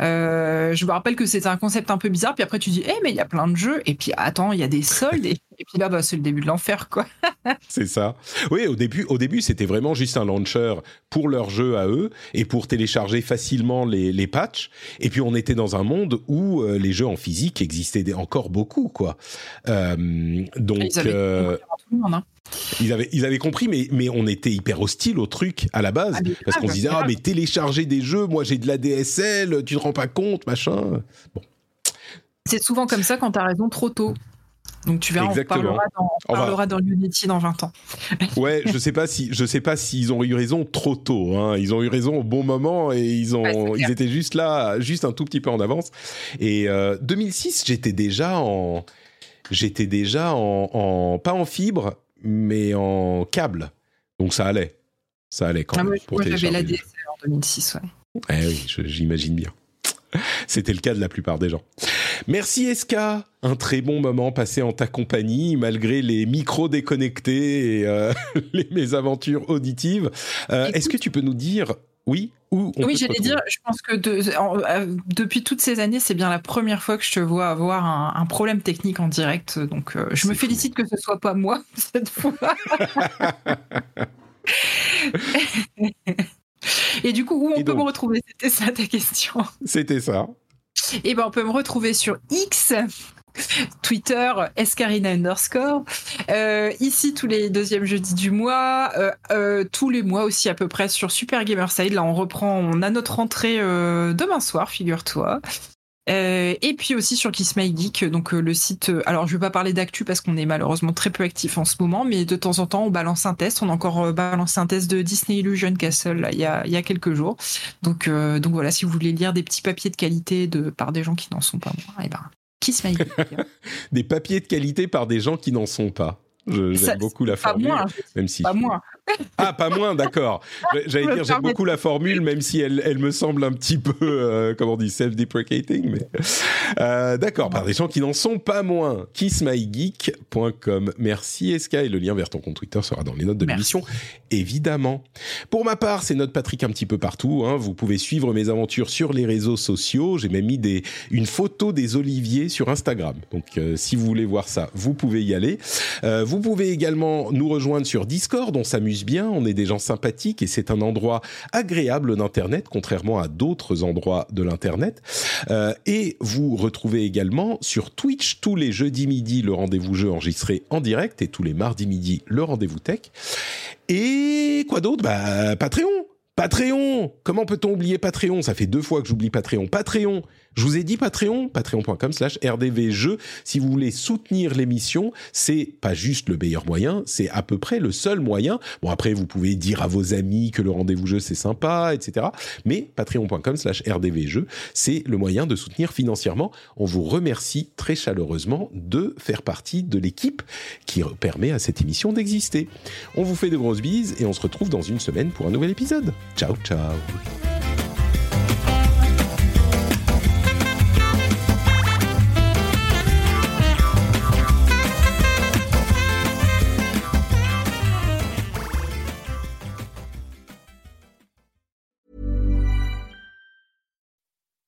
Je me rappelle que c'était un concept un peu bizarre, puis après, tu dis « Eh, mais il y a plein de jeux. » Et puis, attends, il y a des soldes et puis là, bah, c'est le début de l'enfer, quoi. C'est ça. Oui, au début, c'était vraiment juste un launcher pour leur jeu à eux et pour télécharger facilement les patchs. Et puis, on était dans un monde où les jeux en physique existaient encore beaucoup, quoi. Donc, ils avaient tout le monde, hein. Ils avaient compris, mais on était hyper hostile au truc à la base, parce qu'on se disait « Ah, mais télécharger des jeux, moi, j'ai de la DSL, tu te rends pas compte, machin. » Bon. C'est souvent comme ça quand t'as raison trop tôt. Donc tu verras, on parlera dans Unity dans 20 ans. Ouais, je sais pas si ils ont eu raison trop tôt. Hein. Ils ont eu raison au bon moment et ils étaient juste là, juste un tout petit peu en avance. Et 2006, j'étais déjà en pas en fibre, mais en câble. Donc ça allait quand même. Moi, j'avais la DSL en 2006, ouais. Eh oui, j'imagine bien. C'était le cas de la plupart des gens. Merci Eska, un très bon moment passé en ta compagnie, malgré les micros déconnectés et les mésaventures auditives. Est-ce que tu peux nous dire, oui, où on peut te retrouver ? Dire, je pense que depuis toutes ces années, c'est bien la première fois que je te vois avoir un problème technique en direct. Donc je me félicite que ce ne soit pas moi cette fois. Et du coup, où on peut me retrouver ? C'était ça ta question. C'était ça. Et ben on peut me retrouver sur X, Twitter, escarina_, ici tous les 2e jeudis du mois, tous les mois aussi à peu près sur Super Gamerside. Là, on a notre rentrée demain soir, figure-toi. Et puis aussi sur Kiss My Geek, donc le site. Alors je vais pas parler d'actu parce qu'on est malheureusement très peu actif en ce moment, mais de temps en temps on balance un test. On a encore balancé un test de Disney Illusion Castle là, il y a quelques jours. Donc voilà, si vous voulez lire des petits papiers de qualité par des gens qui n'en sont pas moi, et ben Kiss My Geek. Des papiers de qualité par des gens qui n'en sont pas. J'aime beaucoup la formule, même si... Pas moins. Ah, pas moins, d'accord. J'allais dire, j'aime beaucoup la formule, même si elle me semble un petit peu, comment on dit, self-deprecating. Mais... d'accord, par des gens qui n'en sont pas moins. kissmygeek.com. Merci, Eska. Et le lien vers ton compte Twitter sera dans les notes de l'émission, évidemment. Pour ma part, c'est notre Patrick un petit peu partout. Hein. Vous pouvez suivre mes aventures sur les réseaux sociaux. J'ai même mis une photo des oliviers sur Instagram. Donc, si vous voulez voir ça, vous pouvez y aller. Vous pouvez également nous rejoindre sur Discord, on s'amuse bien, on est des gens sympathiques et c'est un endroit agréable d'Internet, contrairement à d'autres endroits de l'Internet. Et vous retrouvez également sur Twitch tous les jeudis midi le rendez-vous jeu enregistré en direct et tous les mardis midi le rendez-vous tech. Et quoi d'autre ? Patreon ! Patreon ! Comment peut-on oublier Patreon ? Ça fait 2 fois que j'oublie Patreon. Patreon, Je vous ai dit Patreon, patreon.com/rdvjeux. Si vous voulez soutenir l'émission, c'est pas juste le meilleur moyen, c'est à peu près le seul moyen. Bon, après, vous pouvez dire à vos amis que le rendez-vous jeu, c'est sympa, etc. Mais patreon.com/rdvjeux, c'est le moyen de soutenir financièrement. On vous remercie très chaleureusement de faire partie de l'équipe qui permet à cette émission d'exister. On vous fait de grosses bises et on se retrouve dans une semaine pour un nouvel épisode. Ciao, ciao.